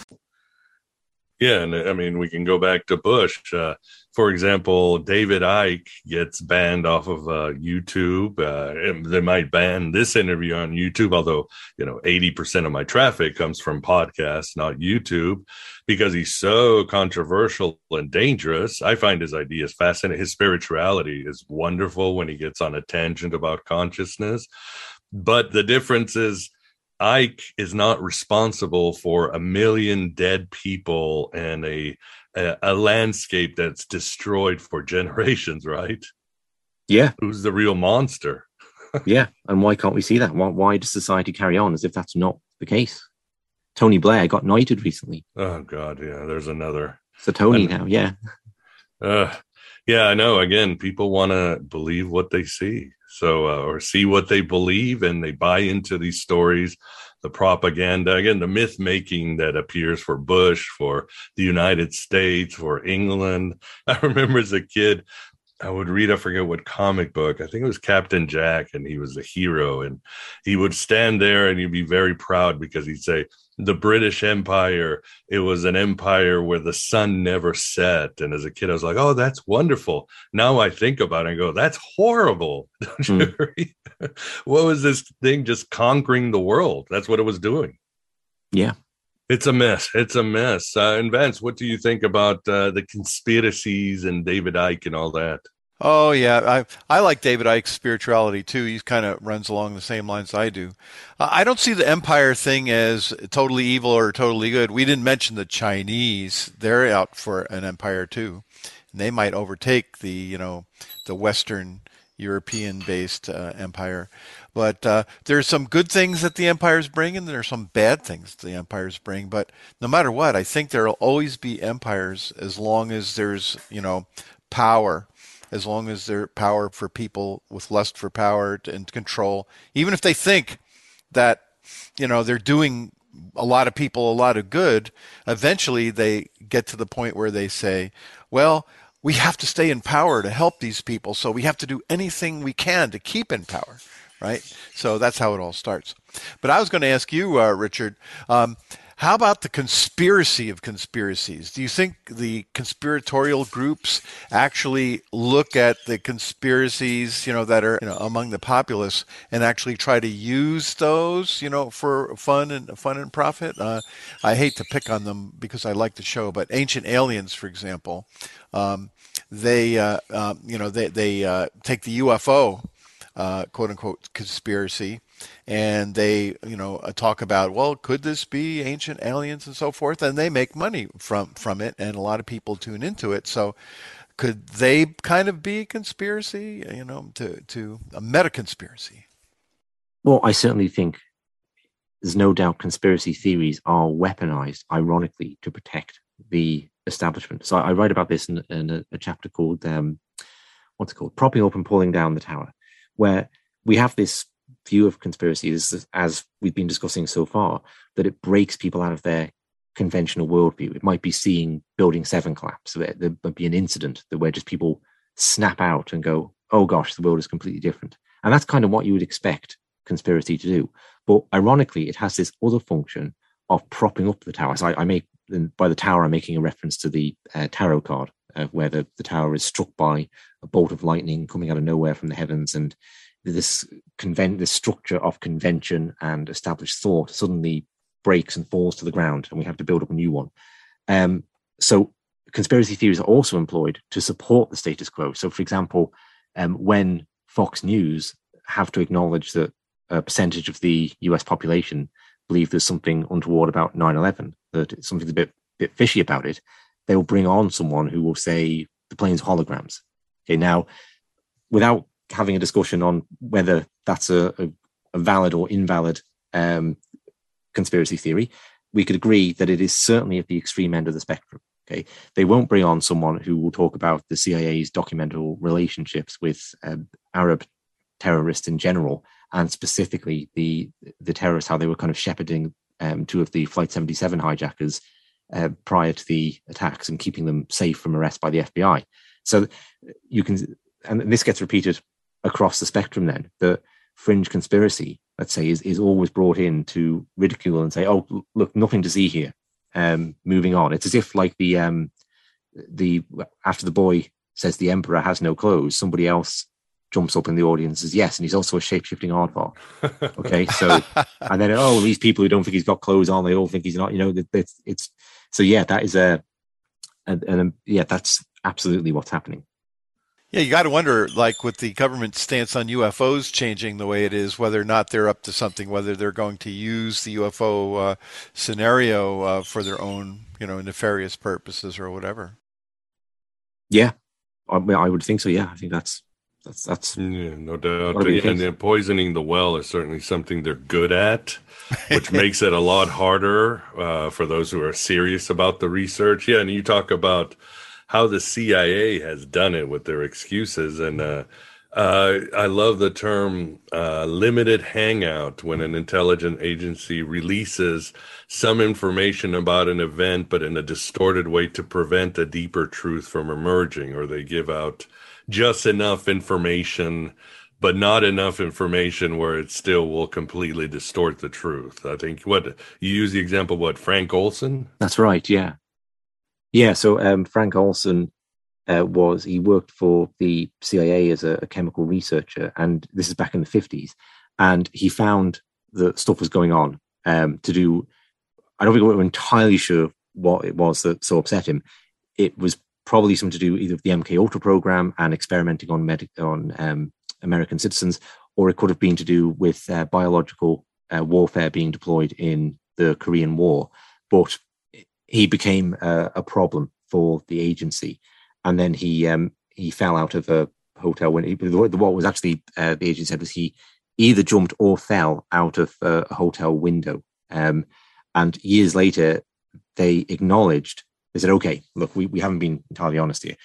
Yeah, and I mean, we can go back to Bush. Uh, for example, David Icke gets banned off of uh, YouTube. Uh, they might ban this interview on YouTube, although, you know, eighty percent of my traffic comes from podcasts, not YouTube, because he's so controversial and dangerous. I find his ideas fascinating. His spirituality is wonderful when he gets on a tangent about consciousness. But the difference is, Icke is not responsible for a million dead people and a, a a landscape that's destroyed for generations, right? Yeah. Who's the real monster? Yeah. And why can't we see that? Why, why does society carry on as if that's not the case? Tony Blair got knighted recently. Oh, God. Yeah. There's another. So Tony and, now. Yeah. Uh, yeah, I know. Again, people want to believe what they see. So, uh, or see what they believe, and they buy into these stories, the propaganda, again, the myth making that appears for Bush, for the United States, for England. I remember as a kid, I would read, I forget what comic book, I think it was Captain Jack, and he was the hero, and he would stand there and he'd be very proud because he'd say, the British Empire, it was an empire where the sun never set. And as a kid, I was like, oh, that's wonderful. Now I think about it and go, that's horrible. Don't you mm. agree? What was this thing just conquering the world? That's what it was doing. Yeah. It's a mess. It's a mess. Uh, and Vance, what do you think about uh, the conspiracies and David Icke and all that? Oh, yeah. I I like David Icke's spirituality, too. He kind of runs along the same lines I do. Uh, I don't see the empire thing as totally evil or totally good. We didn't mention the Chinese. They're out for an empire, too. And they might overtake the, you know, the Western European-based uh, empire. But uh, there's some good things that the empires bring, and there are some bad things the empires bring. But no matter what, I think there will always be empires as long as there's, you know, power. As long as they're power for people with lust for power and control, even if they think that, you know, they're doing a lot of people a lot of good, eventually they get to the point where they say, well, we have to stay in power to help these people, so we have to do anything we can to keep in power, right? So that's how it all starts. But I was going to ask you, uh, Richard, um, how about the conspiracy of conspiracies? Do you think the conspiratorial groups actually look at the conspiracies, you know, that are, you know, among the populace and actually try to use those, you know, for fun and fun and profit? Uh, I hate to pick on them because I like the show, but Ancient Aliens, for example, um, they, uh, uh, you know, they they uh, take the U F O uh, quote unquote conspiracy. And they, you know, talk about, well, could this be ancient aliens and so forth? And they make money from, from it. And a lot of people tune into it. So could they kind of be a conspiracy, you know, to, to a meta conspiracy? Well, I certainly think there's no doubt conspiracy theories are weaponized, ironically, to protect the establishment. So I write about this in, in a, a chapter called, um, what's it called? Propping Up and Pulling Down the Tower, where we have this view of conspiracies, as we've been discussing so far, that it breaks people out of their conventional worldview. It might be seeing Building seven collapse. There, there might be an incident that where just people snap out and go, oh gosh, the world is completely different. And that's kind of what you would expect conspiracy to do. But ironically, it has this other function of propping up the tower. So I, I make, by the tower, I'm making a reference to the uh, tarot card, uh, where the, the tower is struck by a bolt of lightning coming out of nowhere from the heavens, and this convent, this structure of convention and established thought suddenly breaks and falls to the ground, and we have to build up a new one. Um, so conspiracy theories are also employed to support the status quo. So, for example, um, when Fox News have to acknowledge that a percentage of the U S population believe there's something untoward about nine eleven, that something's a bit, bit fishy about it, they will bring on someone who will say the plane's holograms. Okay, now, without having a discussion on whether that's a, a, a valid or invalid um, conspiracy theory, we could agree that it is certainly at the extreme end of the spectrum. Okay, they won't bring on someone who will talk about the C I A's documental relationships with um, Arab terrorists in general, and specifically the the terrorists, how they were kind of shepherding um, two of the Flight seventy-seven hijackers uh, prior to the attacks and keeping them safe from arrest by the F B I. So you can, and this gets repeated across the spectrum then, the fringe conspiracy, let's say, is, is always brought in to ridicule and say, oh, look, nothing to see here. um, moving on. It's as if like the um, the after the boy says the emperor has no clothes, somebody else jumps up in the audience and says yes, and he's also a shape-shifting hardcore. Okay, so and then oh, these people who don't think he's got clothes on, they all think he's not. You know, it's it's so yeah, that is a and and yeah, that's absolutely what's happening. Yeah, you got to wonder, like with the government stance on U F Os changing the way it is, whether or not they're up to something, whether they're going to use the U F O uh, scenario uh, for their own, you know, nefarious purposes or whatever. Yeah, I, I would think so. Yeah, I think that's that's that's yeah, no doubt. And then poisoning the well is certainly something they're good at, which makes it a lot harder uh, for those who are serious about the research. Yeah, and you talk about how the C I A has done it with their excuses. And uh, uh, I love the term uh, limited hangout when an intelligence agency releases some information about an event, but in a distorted way to prevent a deeper truth from emerging, or they give out just enough information, but not enough information where it still will completely distort the truth. I think what you use the example, what, Frank Olson? That's right. Yeah. Yeah, so um, Frank Olson uh, was, he worked for the C I A as a, a chemical researcher, and this is back in the fifties, and he found that stuff was going on um, to do, I don't think we were entirely sure what it was that so upset him. It was probably something to do either with the M K Ultra program and experimenting on, med- on um, American citizens, or it could have been to do with uh, biological uh, warfare being deployed in the Korean War, but he became uh, a problem for the agency, and then he um, he fell out of a hotel. When he, what was actually uh, the agent said was he either jumped or fell out of a hotel window. Um, and years later, they acknowledged. They said, "Okay, look, we, we haven't been entirely honest here.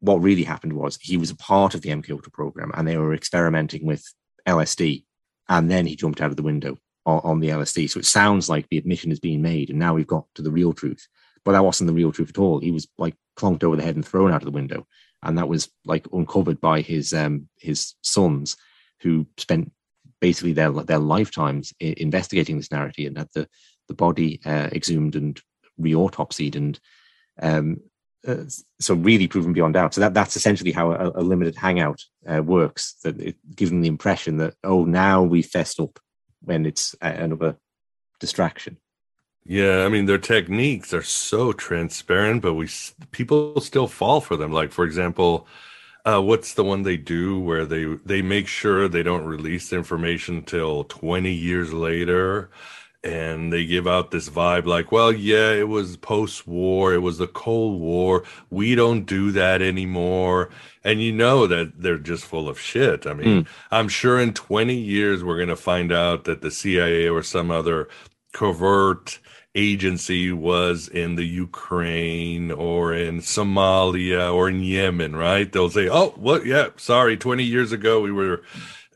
What really happened was he was a part of the M K Ultra program, and they were experimenting with L S D, and then he jumped out of the window." On the L S D. So it sounds like the admission is being made, and now we've got to the real truth. But that wasn't the real truth at all. He was like clunked over the head and thrown out of the window, and that was like uncovered by his um, his sons, who spent basically their their lifetimes I- investigating this narrative and had the the body uh, exhumed and re-autopsied, and um, uh, so really proven beyond doubt. So that that's essentially how a, a limited hangout uh, works. That it gives them the impression that oh, now we fessed up, when it's another distraction. Yeah, I mean, their techniques are so transparent, but we people still fall for them. Like, for example, uh, what's the one they do where they, they make sure they don't release information until twenty years later, and they give out this vibe like, well, yeah, it was post-war, it was the Cold War, we don't do that anymore. And you know that they're just full of shit. I mean, mm. I'm sure in twenty years, we're going to find out that the C I A or some other covert agency was in the Ukraine or in Somalia or in Yemen, right? They'll say, oh, what? Yeah, sorry, twenty years ago, we were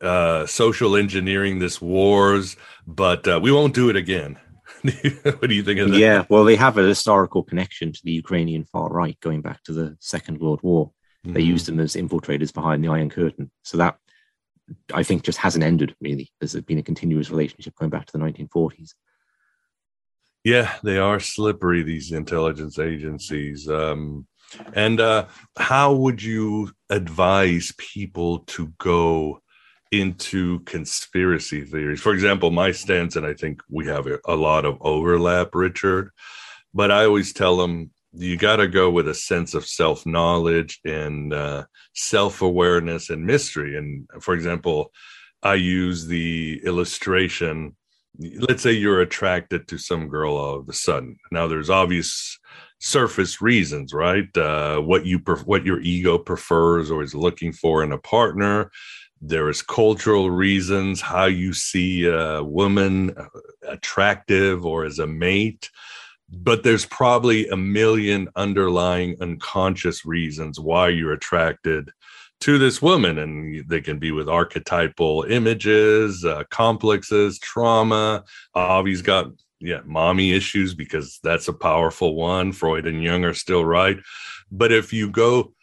uh, social engineering this wars, but uh, we won't do it again. What do you think of that? Yeah, well, they have a historical connection to the Ukrainian far right going back to the Second World War. Mm-hmm. They used them as infiltrators behind the Iron Curtain. So that, I think, just hasn't ended, really. There's been a continuous relationship going back to the nineteen forties. Yeah, they are slippery, these intelligence agencies. Um, and uh, how would you advise people to go into conspiracy theories? For example, my stance, and I think we have a lot of overlap, Richard, but I always tell them you got to go with a sense of self-knowledge and uh, self-awareness and mystery. And for example, I use the illustration, let's say you're attracted to some girl all of a sudden. Now there's obvious surface reasons, right? Uh, what you pref- what your ego prefers or is looking for in a partner. There is cultural reasons, how you see a woman attractive or as a mate, but there's probably a million underlying unconscious reasons why you're attracted to this woman. And they can be with archetypal images, uh, complexes, trauma. Obviously got, yeah, mommy issues, because that's a powerful one. Freud and Jung are still right. But if you go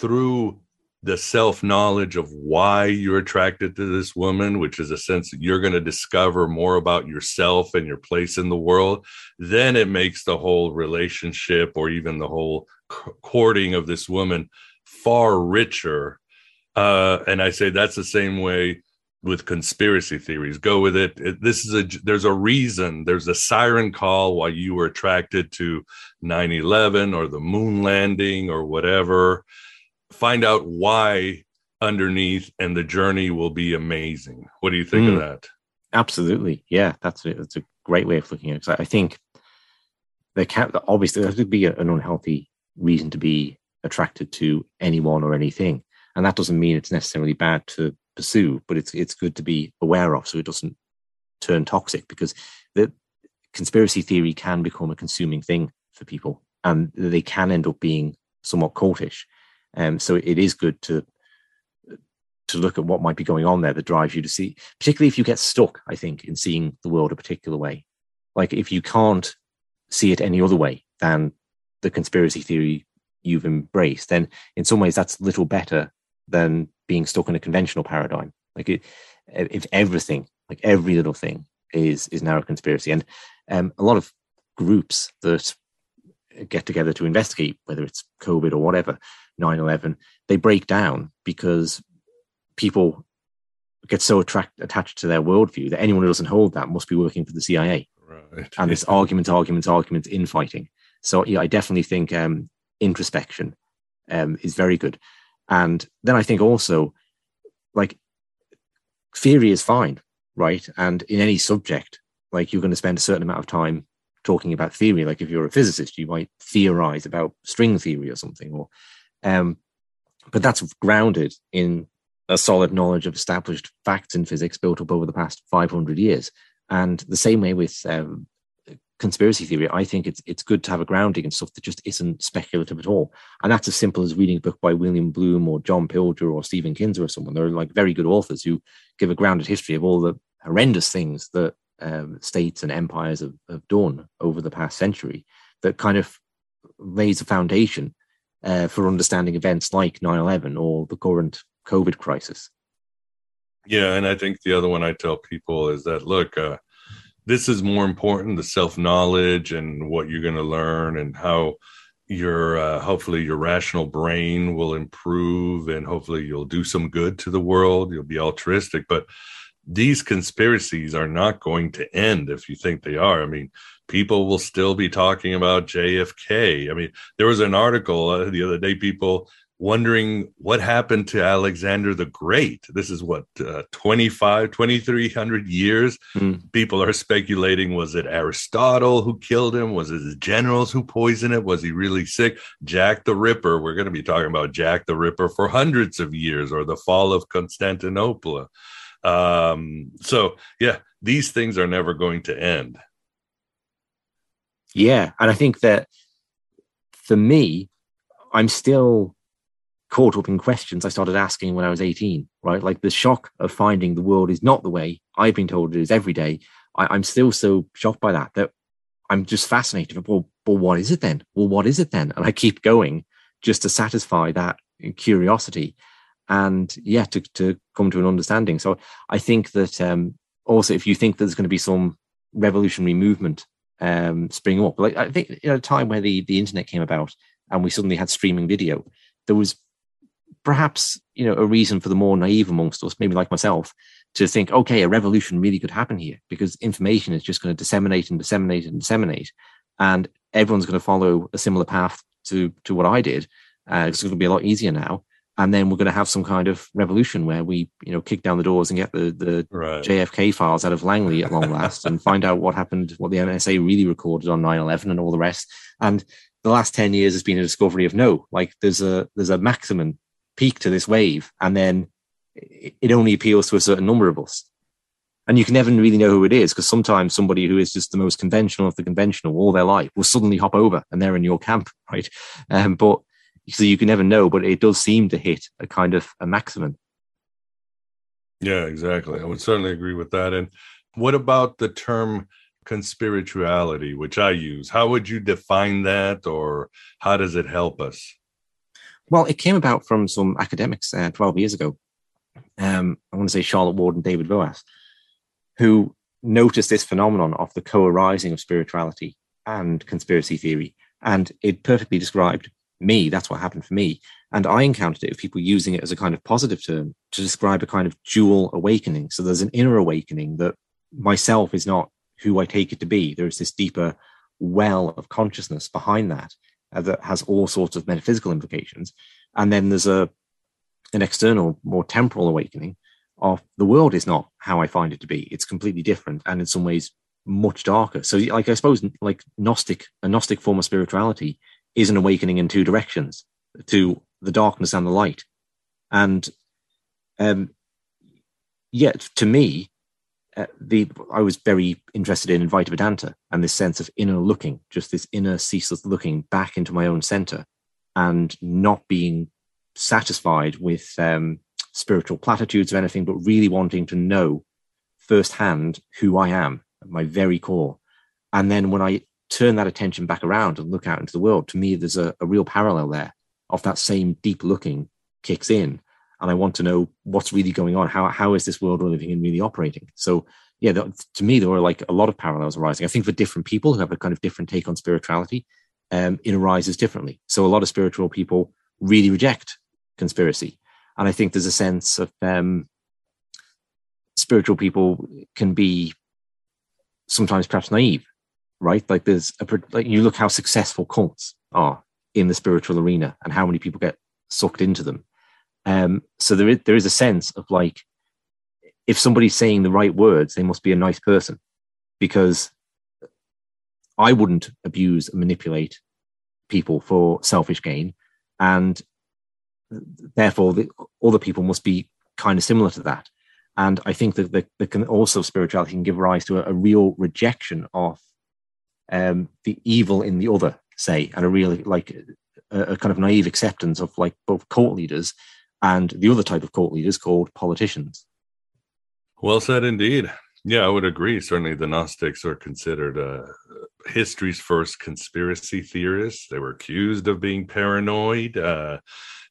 through the self-knowledge of why you're attracted to this woman, which is a sense that you're going to discover more about yourself and your place in the world, then it makes the whole relationship or even the whole courting of this woman far richer. Uh, and I say that's the same way with conspiracy theories. Go with it. This is a, there's a reason, there's a siren call why you were attracted to nine eleven or the moon landing or whatever. Find out why underneath, and the journey will be amazing. What do you think mm, of that? Absolutely. Yeah, that's a, that's a great way of looking at it. Because I think there can, obviously there could be an unhealthy reason to be attracted to anyone or anything. And that doesn't mean it's necessarily bad to pursue, but it's it's good to be aware of so it doesn't turn toxic, because the conspiracy theory can become a consuming thing for people and they can end up being somewhat cultish. Um, so it is good to to look at what might be going on there that drives you to see, particularly if you get stuck, I think, in seeing the world a particular way. Like if you can't see it any other way than the conspiracy theory you've embraced, then in some ways that's little better than being stuck in a conventional paradigm. Like it, if everything, like every little thing is is now a conspiracy. And um, a lot of groups that get together to investigate, whether it's COVID or whatever, nine eleven, they break down because people get so attract, attached to their worldview that anyone who doesn't hold that must be working for the C I A. Right. And it's argument, argument, argument, infighting. So yeah, I definitely think um, introspection um, is very good. And then I think also, like, theory is fine, right? And in any subject, like, you're going to spend a certain amount of time talking about theory. Like if you're a physicist, you might theorize about string theory or something, or um but that's grounded in a solid knowledge of established facts in physics built up over the past five hundred years. And the same way with um, conspiracy theory, I think it's it's good to have a grounding in stuff that just isn't speculative at all. And that's as simple as reading a book by William Bloom or John Pilger or Stephen Kinzer or someone. They're like very good authors who give a grounded history of all the horrendous things that Um, states and empires have, have done over the past century, that kind of lays a foundation uh, for understanding events like nine eleven or the current COVID crisis. Yeah, and I think the other one I tell people is that, look, uh, this is more important, the self-knowledge and what you're going to learn and how your uh, hopefully your rational brain will improve and hopefully you'll do some good to the world. You'll be altruistic, but these conspiracies are not going to end if you think they are. I mean, people will still be talking about J F K. I mean, there was an article uh, the other day, people wondering what happened to Alexander the Great. This is what, uh, twenty-five, twenty-three hundred years. Mm. People are speculating, was it Aristotle who killed him? Was it his generals who poisoned it? Was he really sick? Jack the Ripper. We're going to be talking about Jack the Ripper for hundreds of years, or the fall of Constantinople. Um, so yeah, these things are never going to end. Yeah. And I think that for me, I'm still caught up in questions I started asking when I was eighteen, right? Like the shock of finding the world is not the way I've been told it is every day. I, I'm still so shocked by that, that I'm just fascinated. Well, but what is it then? Well, what is it then? And I keep going just to satisfy that curiosity. And yeah, to, to come to an understanding. So I think that um, also, if you think there's going to be some revolutionary movement um, spring up, like I think at a time where the, the internet came about and we suddenly had streaming video, there was perhaps, you know, a reason for the more naive amongst us, maybe like myself, to think, okay, a revolution really could happen here because information is just going to disseminate and disseminate and disseminate. And everyone's going to follow a similar path to, to what I did. Uh, it's going to be a lot easier now. And then we're going to have some kind of revolution where we, you know, kick down the doors and get the, the right. J F K files out of Langley at long last and find out what happened, what the N S A really recorded on nine eleven and all the rest. And the last ten years has been a discovery of no, like there's a there's a maximum peak to this wave. And then it, it only appeals to a certain number of us. And you can never really know who it is, because sometimes somebody who is just the most conventional of the conventional all their life will suddenly hop over and they're in your camp, right? Um, but So you can never know, but it does seem to hit a kind of a maximum. Yeah, exactly. I would certainly agree with that. And what about the term conspirituality, which I use? How would you define that, or how does it help us? Well, it came about from some academics uh, twelve years ago. Um, I want to say Charlotte Ward and David Roas, who noticed this phenomenon of the co-arising of spirituality and conspiracy theory. And it perfectly described me. That's what happened for me. And I encountered it with people using it as a kind of positive term to describe a kind of dual awakening. So there's an inner awakening that myself is not who I take it to be. There is this deeper well of consciousness behind that uh, that has all sorts of metaphysical implications. And then there's a an external, more temporal awakening of the world is not how I find it to be. It's completely different and in some ways much darker. So like, I suppose like Gnostic, a Gnostic form of spirituality is an awakening in two directions, to the darkness and the light. And um, yet to me, uh, the I was very interested in Advaita Vedanta and this sense of inner looking, just this inner ceaseless looking back into my own center and not being satisfied with um, spiritual platitudes or anything, but really wanting to know firsthand who I am at my very core. And then when I turn that attention back around and look out into the world, to me, there's a, a real parallel there of that same deep looking kicks in. And I want to know what's really going on. How, how is this world we're living in really operating? So yeah, that, to me, there were like a lot of parallels arising. I think for different people who have a kind of different take on spirituality, um, it arises differently. So a lot of spiritual people really reject conspiracy. And I think there's a sense of um, spiritual people can be sometimes perhaps naive, right? Like there's a, like you look how successful cults are in the spiritual arena and how many people get sucked into them. Um, so there is, there is a sense of like, if somebody's saying the right words, they must be a nice person, because I wouldn't abuse and manipulate people for selfish gain. And therefore, the other people must be kind of similar to that. And I think that the, the can also spirituality can give rise to a, a real rejection of um, the evil in the other, say, and a real like a, a kind of naive acceptance of like both cult leaders and the other type of cult leaders called politicians. Well said, indeed. Yeah, I would agree. Certainly, the Gnostics are considered uh, history's first conspiracy theorists. They were accused of being paranoid. Uh,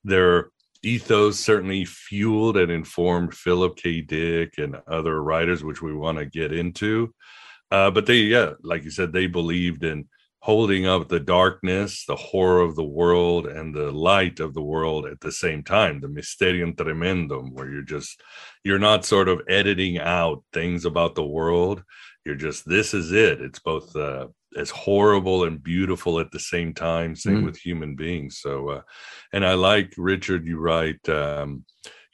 their ethos certainly fueled and informed Philip K. Dick and other writers, which we want to get into. Uh, but they, yeah, like you said, they believed in holding up the darkness, the horror of the world, and the light of the world at the same time, the mysterium tremendum, where you're just, you're not sort of editing out things about the world. You're just, this is it. It's both uh, as horrible and beautiful at the same time, same mm-hmm. with human beings. So, uh, and I like, Richard, you write, um,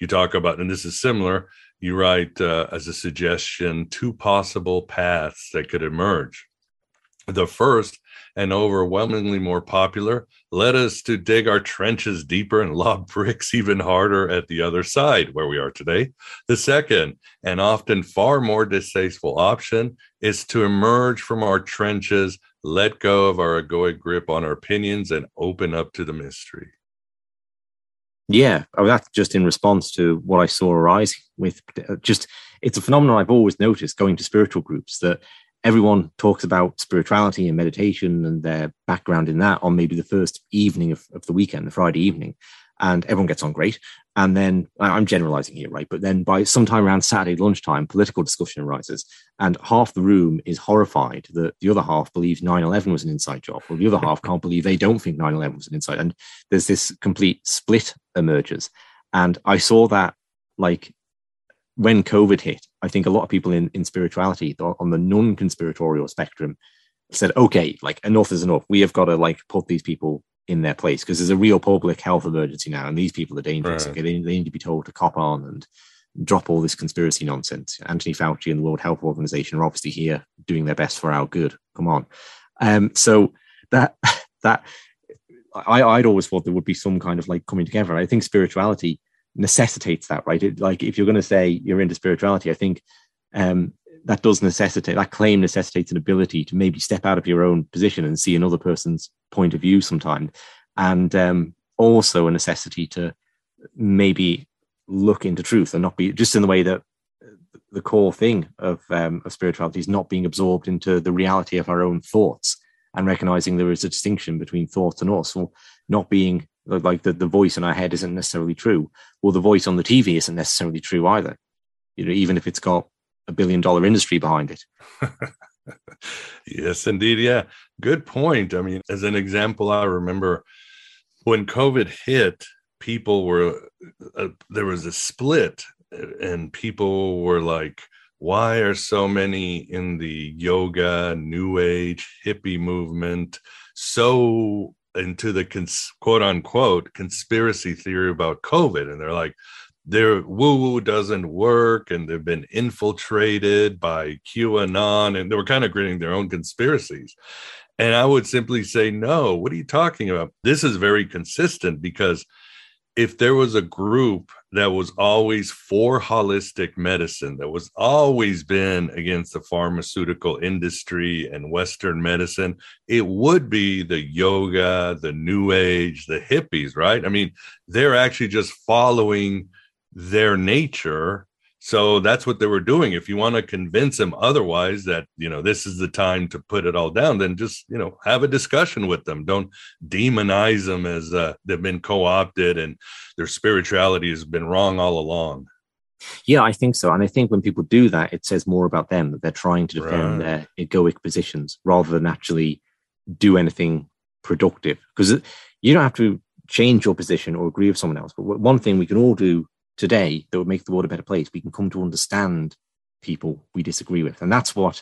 you talk about, and this is similar, you write uh, as a suggestion, two possible paths that could emerge. The first, and overwhelmingly more popular, led us to dig our trenches deeper and lob bricks even harder at the other side, where we are today. The second, and often far more distasteful option, is to emerge from our trenches, let go of our egoic grip on our opinions, and open up to the mystery. Yeah, I mean, that's just in response to what I saw arising with just, it's a phenomenon I've always noticed going to spiritual groups, that everyone talks about spirituality and meditation and their background in that on maybe the first evening of, of the weekend, the Friday evening, and everyone gets on great. And then I'm generalizing here, right? But then by sometime around Saturday lunchtime, political discussion arises and half the room is horrified that the other half believes nine eleven was an inside job, or the other half can't believe they don't think nine eleven was an inside. And there's this complete split emerges. And I saw that like, when COVID hit, I think a lot of people in, in spirituality on the non-conspiratorial spectrum said, okay, like enough is enough. We have got to like put these people in their place because there's a real public health emergency now. And these people are dangerous. Right. Okay, they, they need to be told to cop on and drop all this conspiracy nonsense. Anthony Fauci and the World Health Organization are obviously here doing their best for our good. Come on. Um, so that, that I, I'd always thought there would be some kind of like coming together. I think spirituality necessitates that, right? It, like if you're going to say you're into spirituality, I think um, that does necessitate, that claim necessitates an ability to maybe step out of your own position and see another person's point of view sometime. And um, also a necessity to maybe look into truth and not be, just in the way that the core thing of, um, of spirituality is not being absorbed into the reality of our own thoughts and recognizing there is a distinction between thoughts and us, or not being like the, the voice in our head isn't necessarily true, or the voice on the T V isn't necessarily true either, you know, even if it's got a billion dollar industry behind it. Yes, indeed. Yeah. Good point. I mean, as an example, I remember when COVID hit, people were, uh, there was a split, and people were like, why are so many in the yoga, new age, hippie movement so into the cons- quote unquote conspiracy theory about COVID? And they're like, their woo-woo doesn't work, and they've been infiltrated by QAnon, and they were kind of creating their own conspiracies. And I would simply say, no, what are you talking about? This is very consistent, because if there was a group that was always for holistic medicine, that was always been against the pharmaceutical industry and Western medicine, it would be the yoga, the new age, the hippies, right? I mean, they're actually just following their nature. So that's what they were doing. If you want to convince them otherwise that, you know, this is the time to put it all down, then just, you know, have a discussion with them. Don't demonize them as uh, they've been co-opted and their spirituality has been wrong all along. Yeah, I think so. And I think when people do that, it says more about them, that they're trying to defend right. their egoic positions rather than actually do anything productive. Because you don't have to change your position or agree with someone else. But one thing we can all do today that would make the world a better place, we can come to understand people we disagree with. And that's what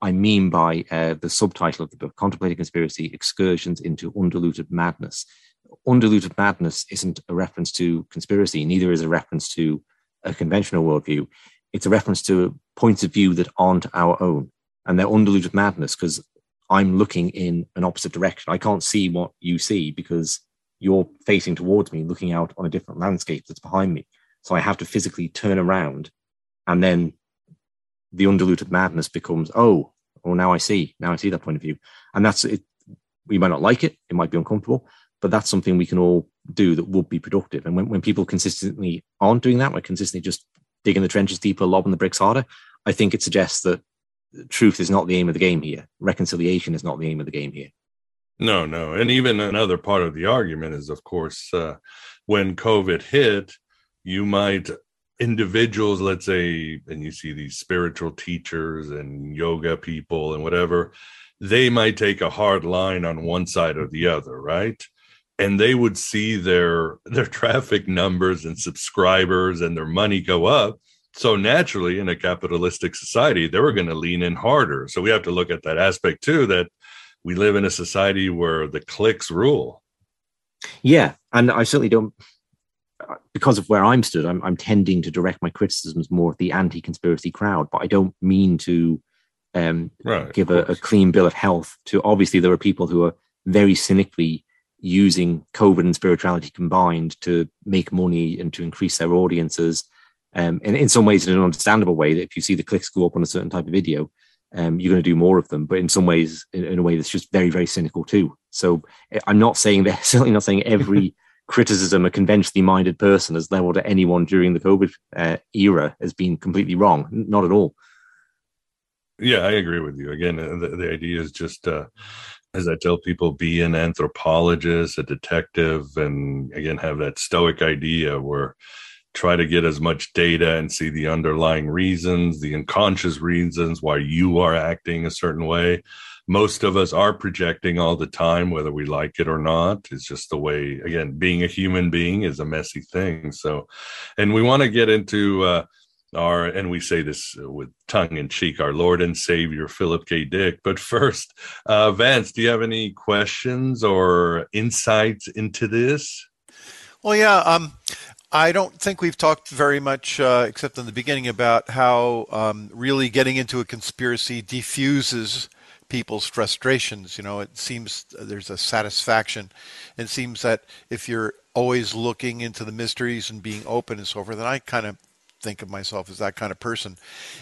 I mean by uh, the subtitle of the book, Contemplating Conspiracy, Excursions into Undiluted Madness. Undiluted madness isn't a reference to conspiracy, neither is a reference to a conventional worldview. It's a reference to points of view that aren't our own. And they're undiluted madness because I'm looking in an opposite direction. I can't see what you see because you're facing towards me, looking out on a different landscape that's behind me. So I have to physically turn around, and then the undiluted madness becomes, oh, well, now I see, now I see that point of view. And that's it. We might not like it. It might be uncomfortable, but that's something we can all do that would be productive. And when, when people consistently aren't doing that, we're consistently just digging the trenches deeper, lobbing the bricks harder. I think it suggests that truth is not the aim of the game here. Reconciliation is not the aim of the game here. No, no. And even another part of the argument is, of course, uh, when COVID hit, you might individuals, let's say, and you see these spiritual teachers and yoga people and whatever, they might take a hard line on one side or the other, right? And they would see their their traffic numbers and subscribers and their money go up. So naturally, in a capitalistic society, they were going to lean in harder. So we have to look at that aspect too, that we live in a society where the cliques rule. Yeah, and I certainly don't... because of where I'm stood, I'm, I'm tending to direct my criticisms more at the anti-conspiracy crowd, but I don't mean to um, right, give a, a clean bill of health to, obviously there are people who are very cynically using COVID and spirituality combined to make money and to increase their audiences. Um, and in some ways, in an understandable way, that if you see the clicks go up on a certain type of video, um, you're going to do more of them. But in some ways, in, in a way that's just very, very cynical too. So I'm not saying that, certainly not saying every criticism a conventionally minded person has leveled at anyone during the COVID uh, era has been completely wrong. Not at all. Yeah, I agree with you. Again, the, the idea is just, uh, as I tell people, be an anthropologist, a detective, and again, have that stoic idea where try to get as much data and see the underlying reasons, the unconscious reasons why you are acting a certain way. Most of us are projecting all the time, whether we like it or not. It's just the way, again, being a human being is a messy thing. So, and we want to get into uh, our, and we say this with tongue in cheek, our Lord and Savior, Philip K. Dick. But first, uh, Vance, do you have any questions or insights into this? Well, yeah. Um, I don't think we've talked very much, uh, except in the beginning, about how um, really getting into a conspiracy diffuses people's frustrations. You know, it seems there's a satisfaction. It seems that if you're always looking into the mysteries and being open and so forth, and I kind of think of myself as that kind of person,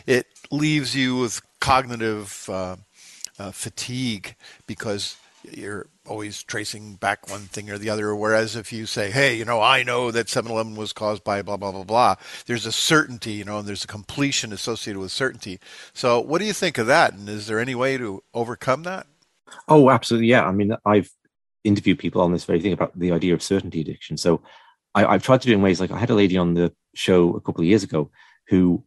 it leaves you with cognitive uh, uh, fatigue because you're always tracing back one thing or the other. Whereas if you say, hey, you know, I know that seven eleven was caused by blah, blah, blah, blah, there's a certainty, you know, and there's a completion associated with certainty. So what do you think of that? And is there any way to overcome that? Oh, absolutely. Yeah. I mean, I've interview people on this very thing about the idea of certainty addiction. So I, I've tried to do in ways, like I had a lady on the show a couple of years ago who,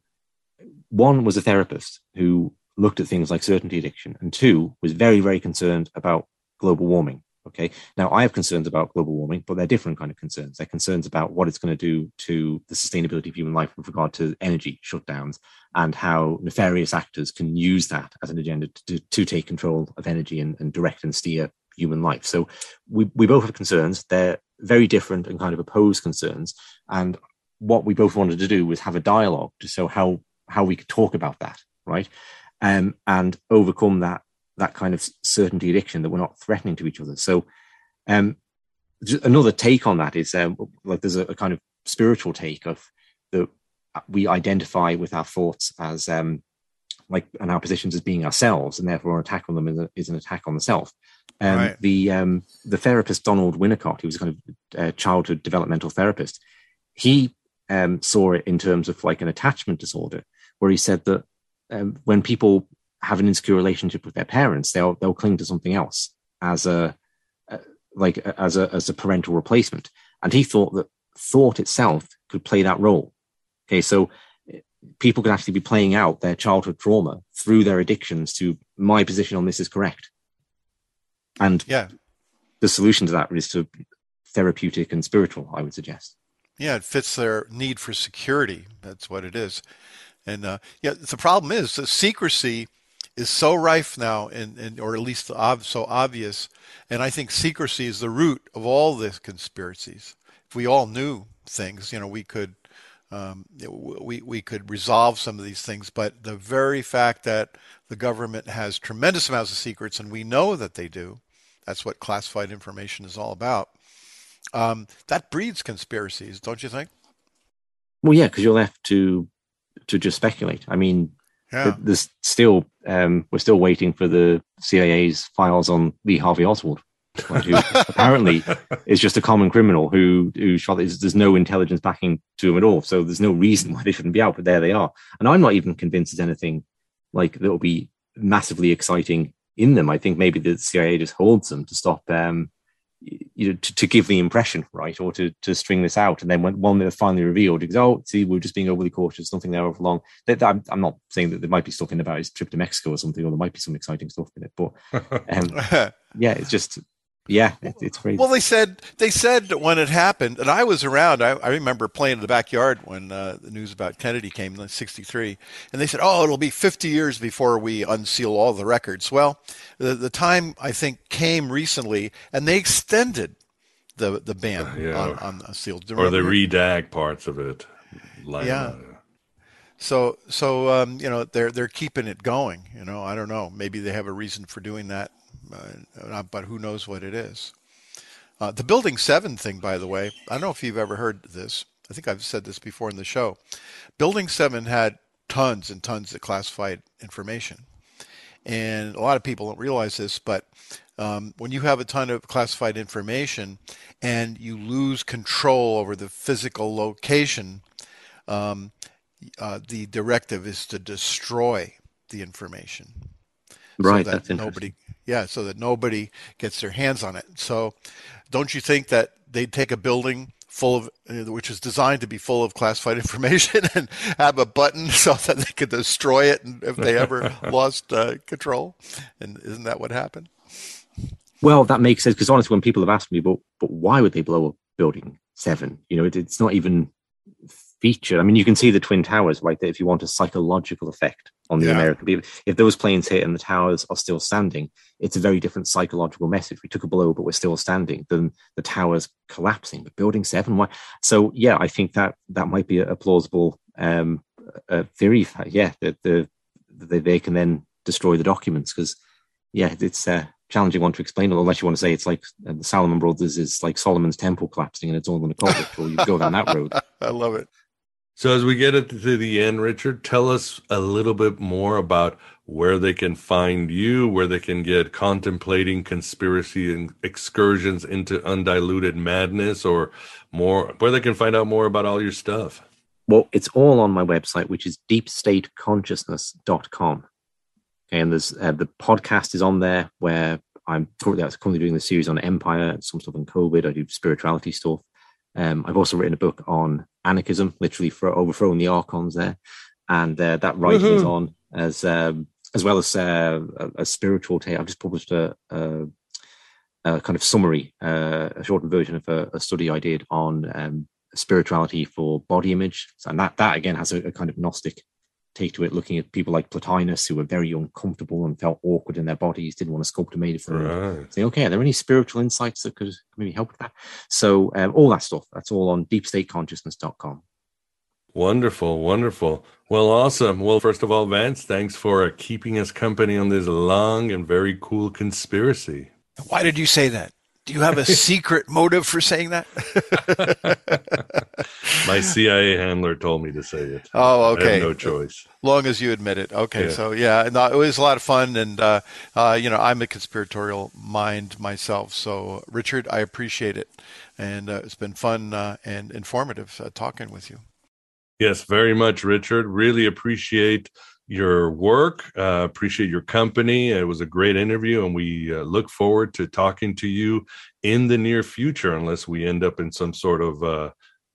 one, was a therapist who looked at things like certainty addiction, and two, was very, very concerned about global warming. Okay. Now, I have concerns about global warming, but they're different kind of concerns. They're concerns about what it's going to do to the sustainability of human life with regard to energy shutdowns and how nefarious actors can use that as an agenda to, to take control of energy and, and direct and steer human life. So we, we both have concerns. They're very different and kind of opposed concerns. And what we both wanted to do was have a dialogue to show how, how we could talk about that, right? Um, and overcome that that kind of certainty addiction, that we're not threatening to each other. So um, another take on that is um, like there's a, a kind of spiritual take of the, we identify with our thoughts as um, like, and our positions as being ourselves, and therefore an attack on them is, a, is an attack on the self. Um, right. The um, the therapist, Donald Winnicott, who was a kind of uh, childhood developmental therapist, he um, saw it in terms of like an attachment disorder, where he said that um, when people have an insecure relationship with their parents, they'll they'll cling to something else as a uh, like as a as a parental replacement. And he thought that thought itself could play that role. Okay, so people could actually be playing out their childhood trauma through their addictions to my position on this is correct. And yeah, the solution to that is to therapeutic and spiritual, I would suggest. Yeah, it fits their need for security. That's what it is. And uh, yeah, the problem is the secrecy is so rife now, and, and or at least ob- so obvious. And I think secrecy is the root of all these conspiracies. If we all knew things, you know, we could um, we we could resolve some of these things. But the very fact that the government has tremendous amounts of secrets, and we know that they do, that's what classified information is all about. Um, that breeds conspiracies, don't you think? Well, yeah, because you're left to to just speculate. I mean. Yeah. There's still, um, we're still waiting for the C I A's files on Lee Harvey Oswald, who apparently is just a common criminal who who shot. There's no intelligence backing to him at all, so there's no reason why they shouldn't be out. But there they are, and I'm not even convinced there's anything like that will be massively exciting in them. I think maybe the C I A just holds them to stop, um, you know, to, to give the impression, right, or to to string this out. And then when one they're finally revealed, it's, oh, see, we're just being overly cautious, nothing there over long. That, that, I'm, I'm not saying that there might be stuff in about his trip to Mexico or something, or there might be some exciting stuff in it. But um, yeah, it's just, yeah, it, it's crazy. Well, they said they said when it happened, and I was around, I, I remember playing in the backyard when uh, the news about Kennedy came in sixty-three, and they said, oh, it'll be fifty years before we unseal all the records. Well, the, the time, I think, came recently, and they extended the the ban uh, yeah. on, on unsealed. Or they redact parts of it. Like, yeah. Uh, so, so um, you know, they're, they're keeping it going, you know, I don't know. Maybe they have a reason for doing that. Uh, but who knows what it is. Uh, the Building seven thing, by the way, I don't know if you've ever heard this. I think I've said this before in the show. Building seven had tons and tons of classified information. And a lot of people don't realize this, but um, when you have a ton of classified information and you lose control over the physical location, um, uh, the directive is to destroy the information. Right, so that that's nobody, yeah, so that nobody gets their hands on it. So don't you think that they'd take a building full of, which is designed to be full of classified information, and have a button so that they could destroy it and if they ever lost uh, control? And isn't that what happened? Well, that makes sense, because honestly, when people have asked me, but, but why would they blow up Building seven? You know, it, it's not even featured. I mean, you can see the Twin Towers right there if you want a psychological effect on the yeah. American people. If those planes hit and the towers are still standing, it's a very different psychological message. We took a blow, but we're still standing, than the towers collapsing. But Building seven, why? So yeah, I think that that might be a plausible um, uh, theory. Yeah, that the, the, they can then destroy the documents, because yeah, it's a challenging one to explain, unless you want to say it's like uh, the Salomon Brothers is like Solomon's temple collapsing and it's all in a cult, or you go down that road. I love it. So as we get it to the end, Richard, tell us a little bit more about where they can find you, where they can get Contemplating Conspiracy and Excursions into Undiluted Madness, or more, where they can find out more about all your stuff. Well, it's all on my website, which is deep state consciousness dot com. Okay, and there's uh, the podcast is on there, where I'm currently, that's currently doing the series on empire, some stuff on COVID. I do spirituality stuff. Um, I've also written a book on anarchism, literally for overthrowing the archons there, and uh, that writing mm-hmm. is on as um, as well as uh, a, a spiritual tale. I've just published a, a, a kind of summary, uh, a shortened version of a, a study I did on um, spirituality for body image, and that that again has a, a kind of Gnostic take to it, looking at people like Plotinus who were very uncomfortable and felt awkward in their bodies, didn't want a sculptor made for them. Right. Say, okay, are there any spiritual insights that could maybe help with that? So um, all that stuff, that's all on deep state consciousness dot com. Wonderful, wonderful. Well, awesome. Well, first of all, Vance, thanks for keeping us company on this long and very cool conspiracy. Why did you say that? Do you have a secret motive for saying that? My C I A handler told me to say it. Oh, okay. I have no choice. Long as you admit it. Okay. Yeah. So yeah, no, it was a lot of fun. And, uh, uh, you know, I'm a conspiratorial mind myself. So Richard, I appreciate it. And uh, it's been fun uh, and informative uh, talking with you. Yes, very much, Richard. Really appreciate your work, uh, appreciate your company. It was a great interview, and we uh, look forward to talking to you in the near future, unless we end up in some sort of, uh,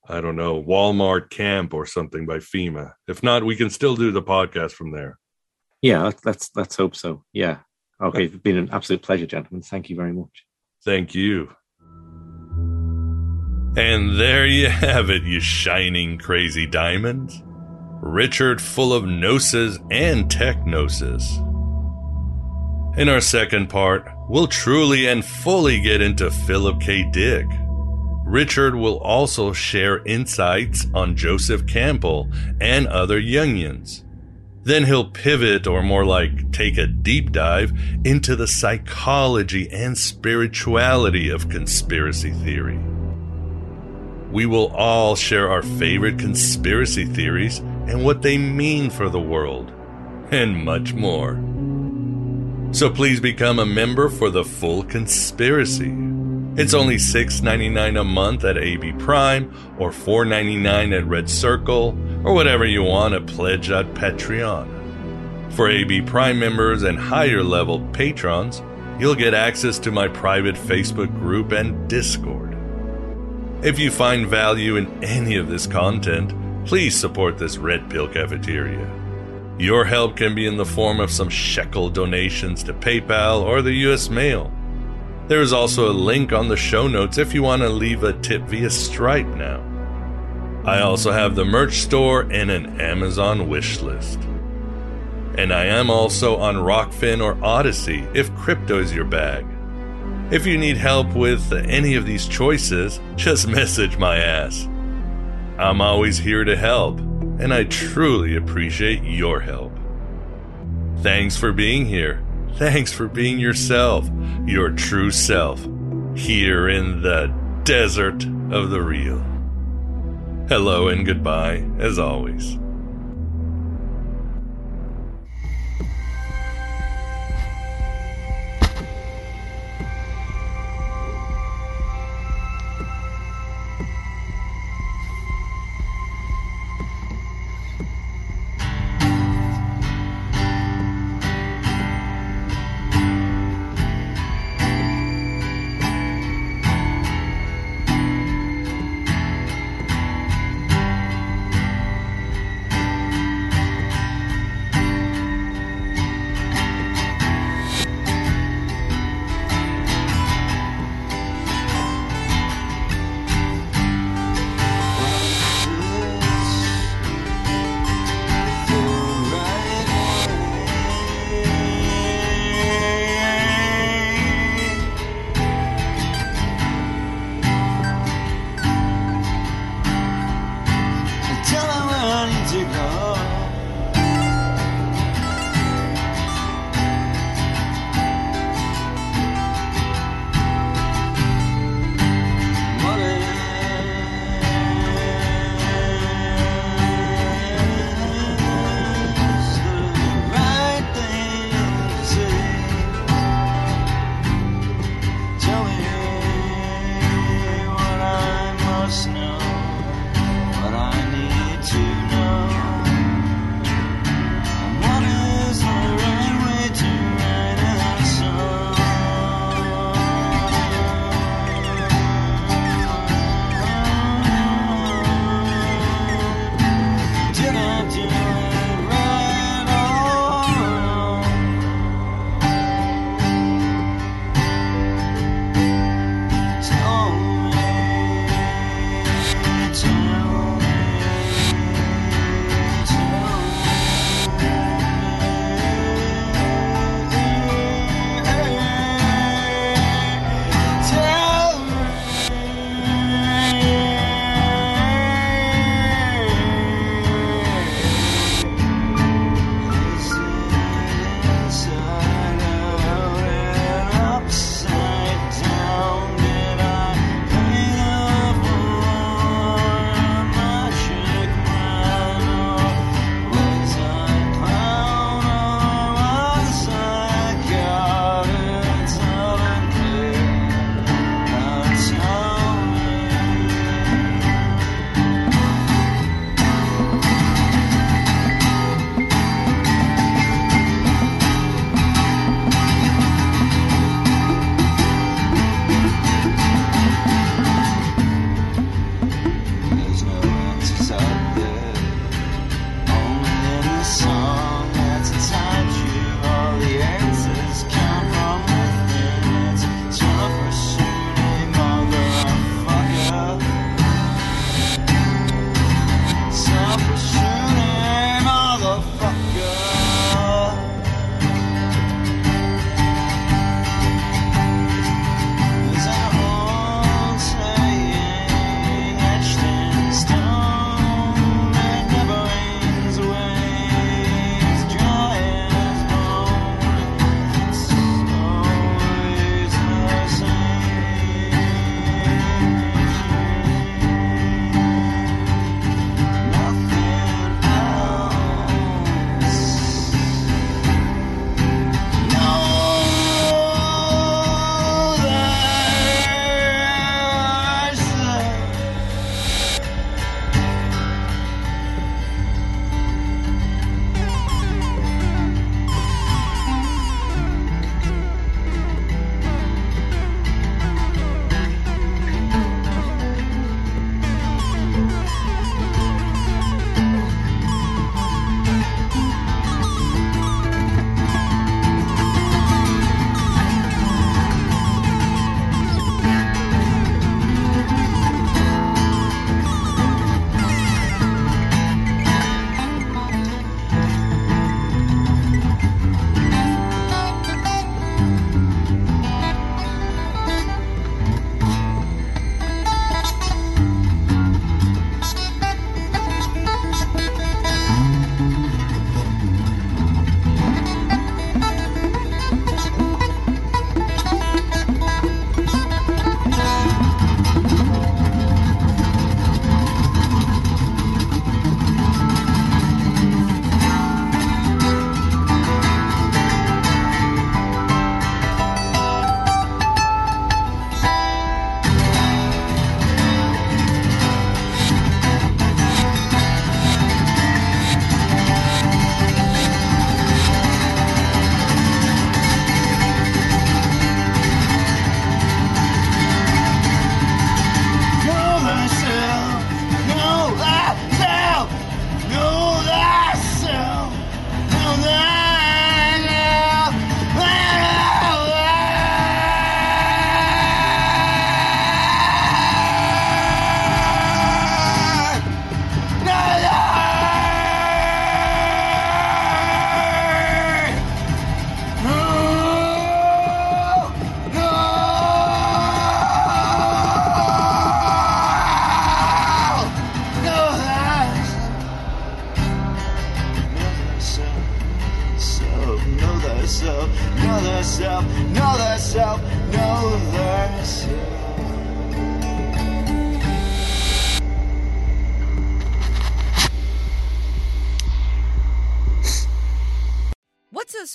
I don't know, Walmart camp or something by FEMA. If not, we can still do the podcast from there. Yeah, let's, let's hope so. Yeah. Okay, it's been an absolute pleasure, gentlemen. Thank you very much. Thank you. And there you have it, you shining crazy diamonds. Richard, full of gnosis and technosis. In our second part, we'll truly and fully get into Philip K. Dick. Richard will also share insights on Joseph Campbell and other Jungians. Then he'll pivot, or more like take a deep dive, into the psychology and spirituality of conspiracy theory. We will all share our favorite conspiracy theories and what they mean for the world, and much more. So please become a member for the full conspiracy. It's only six ninety-nine a month at A B Prime, or four ninety-nine at Red Circle, or whatever you want at Pledge at Patreon. For A B Prime members and higher level patrons, you'll get access to my private Facebook group and Discord. If you find value in any of this content, please support this Red Pill Cafeteria. Your help can be in the form of some shekel donations to PayPal or the U S mail. There is also a link on the show notes if you want to leave a tip via Stripe now. I also have the merch store and an Amazon wish list. And I am also on Rockfin or Odyssey if crypto is your bag. If you need help with any of these choices, just message my ass. I'm always here to help, and I truly appreciate your help. Thanks for being here. Thanks for being yourself, your true self, here in the desert of the real. Hello and goodbye, as always. what's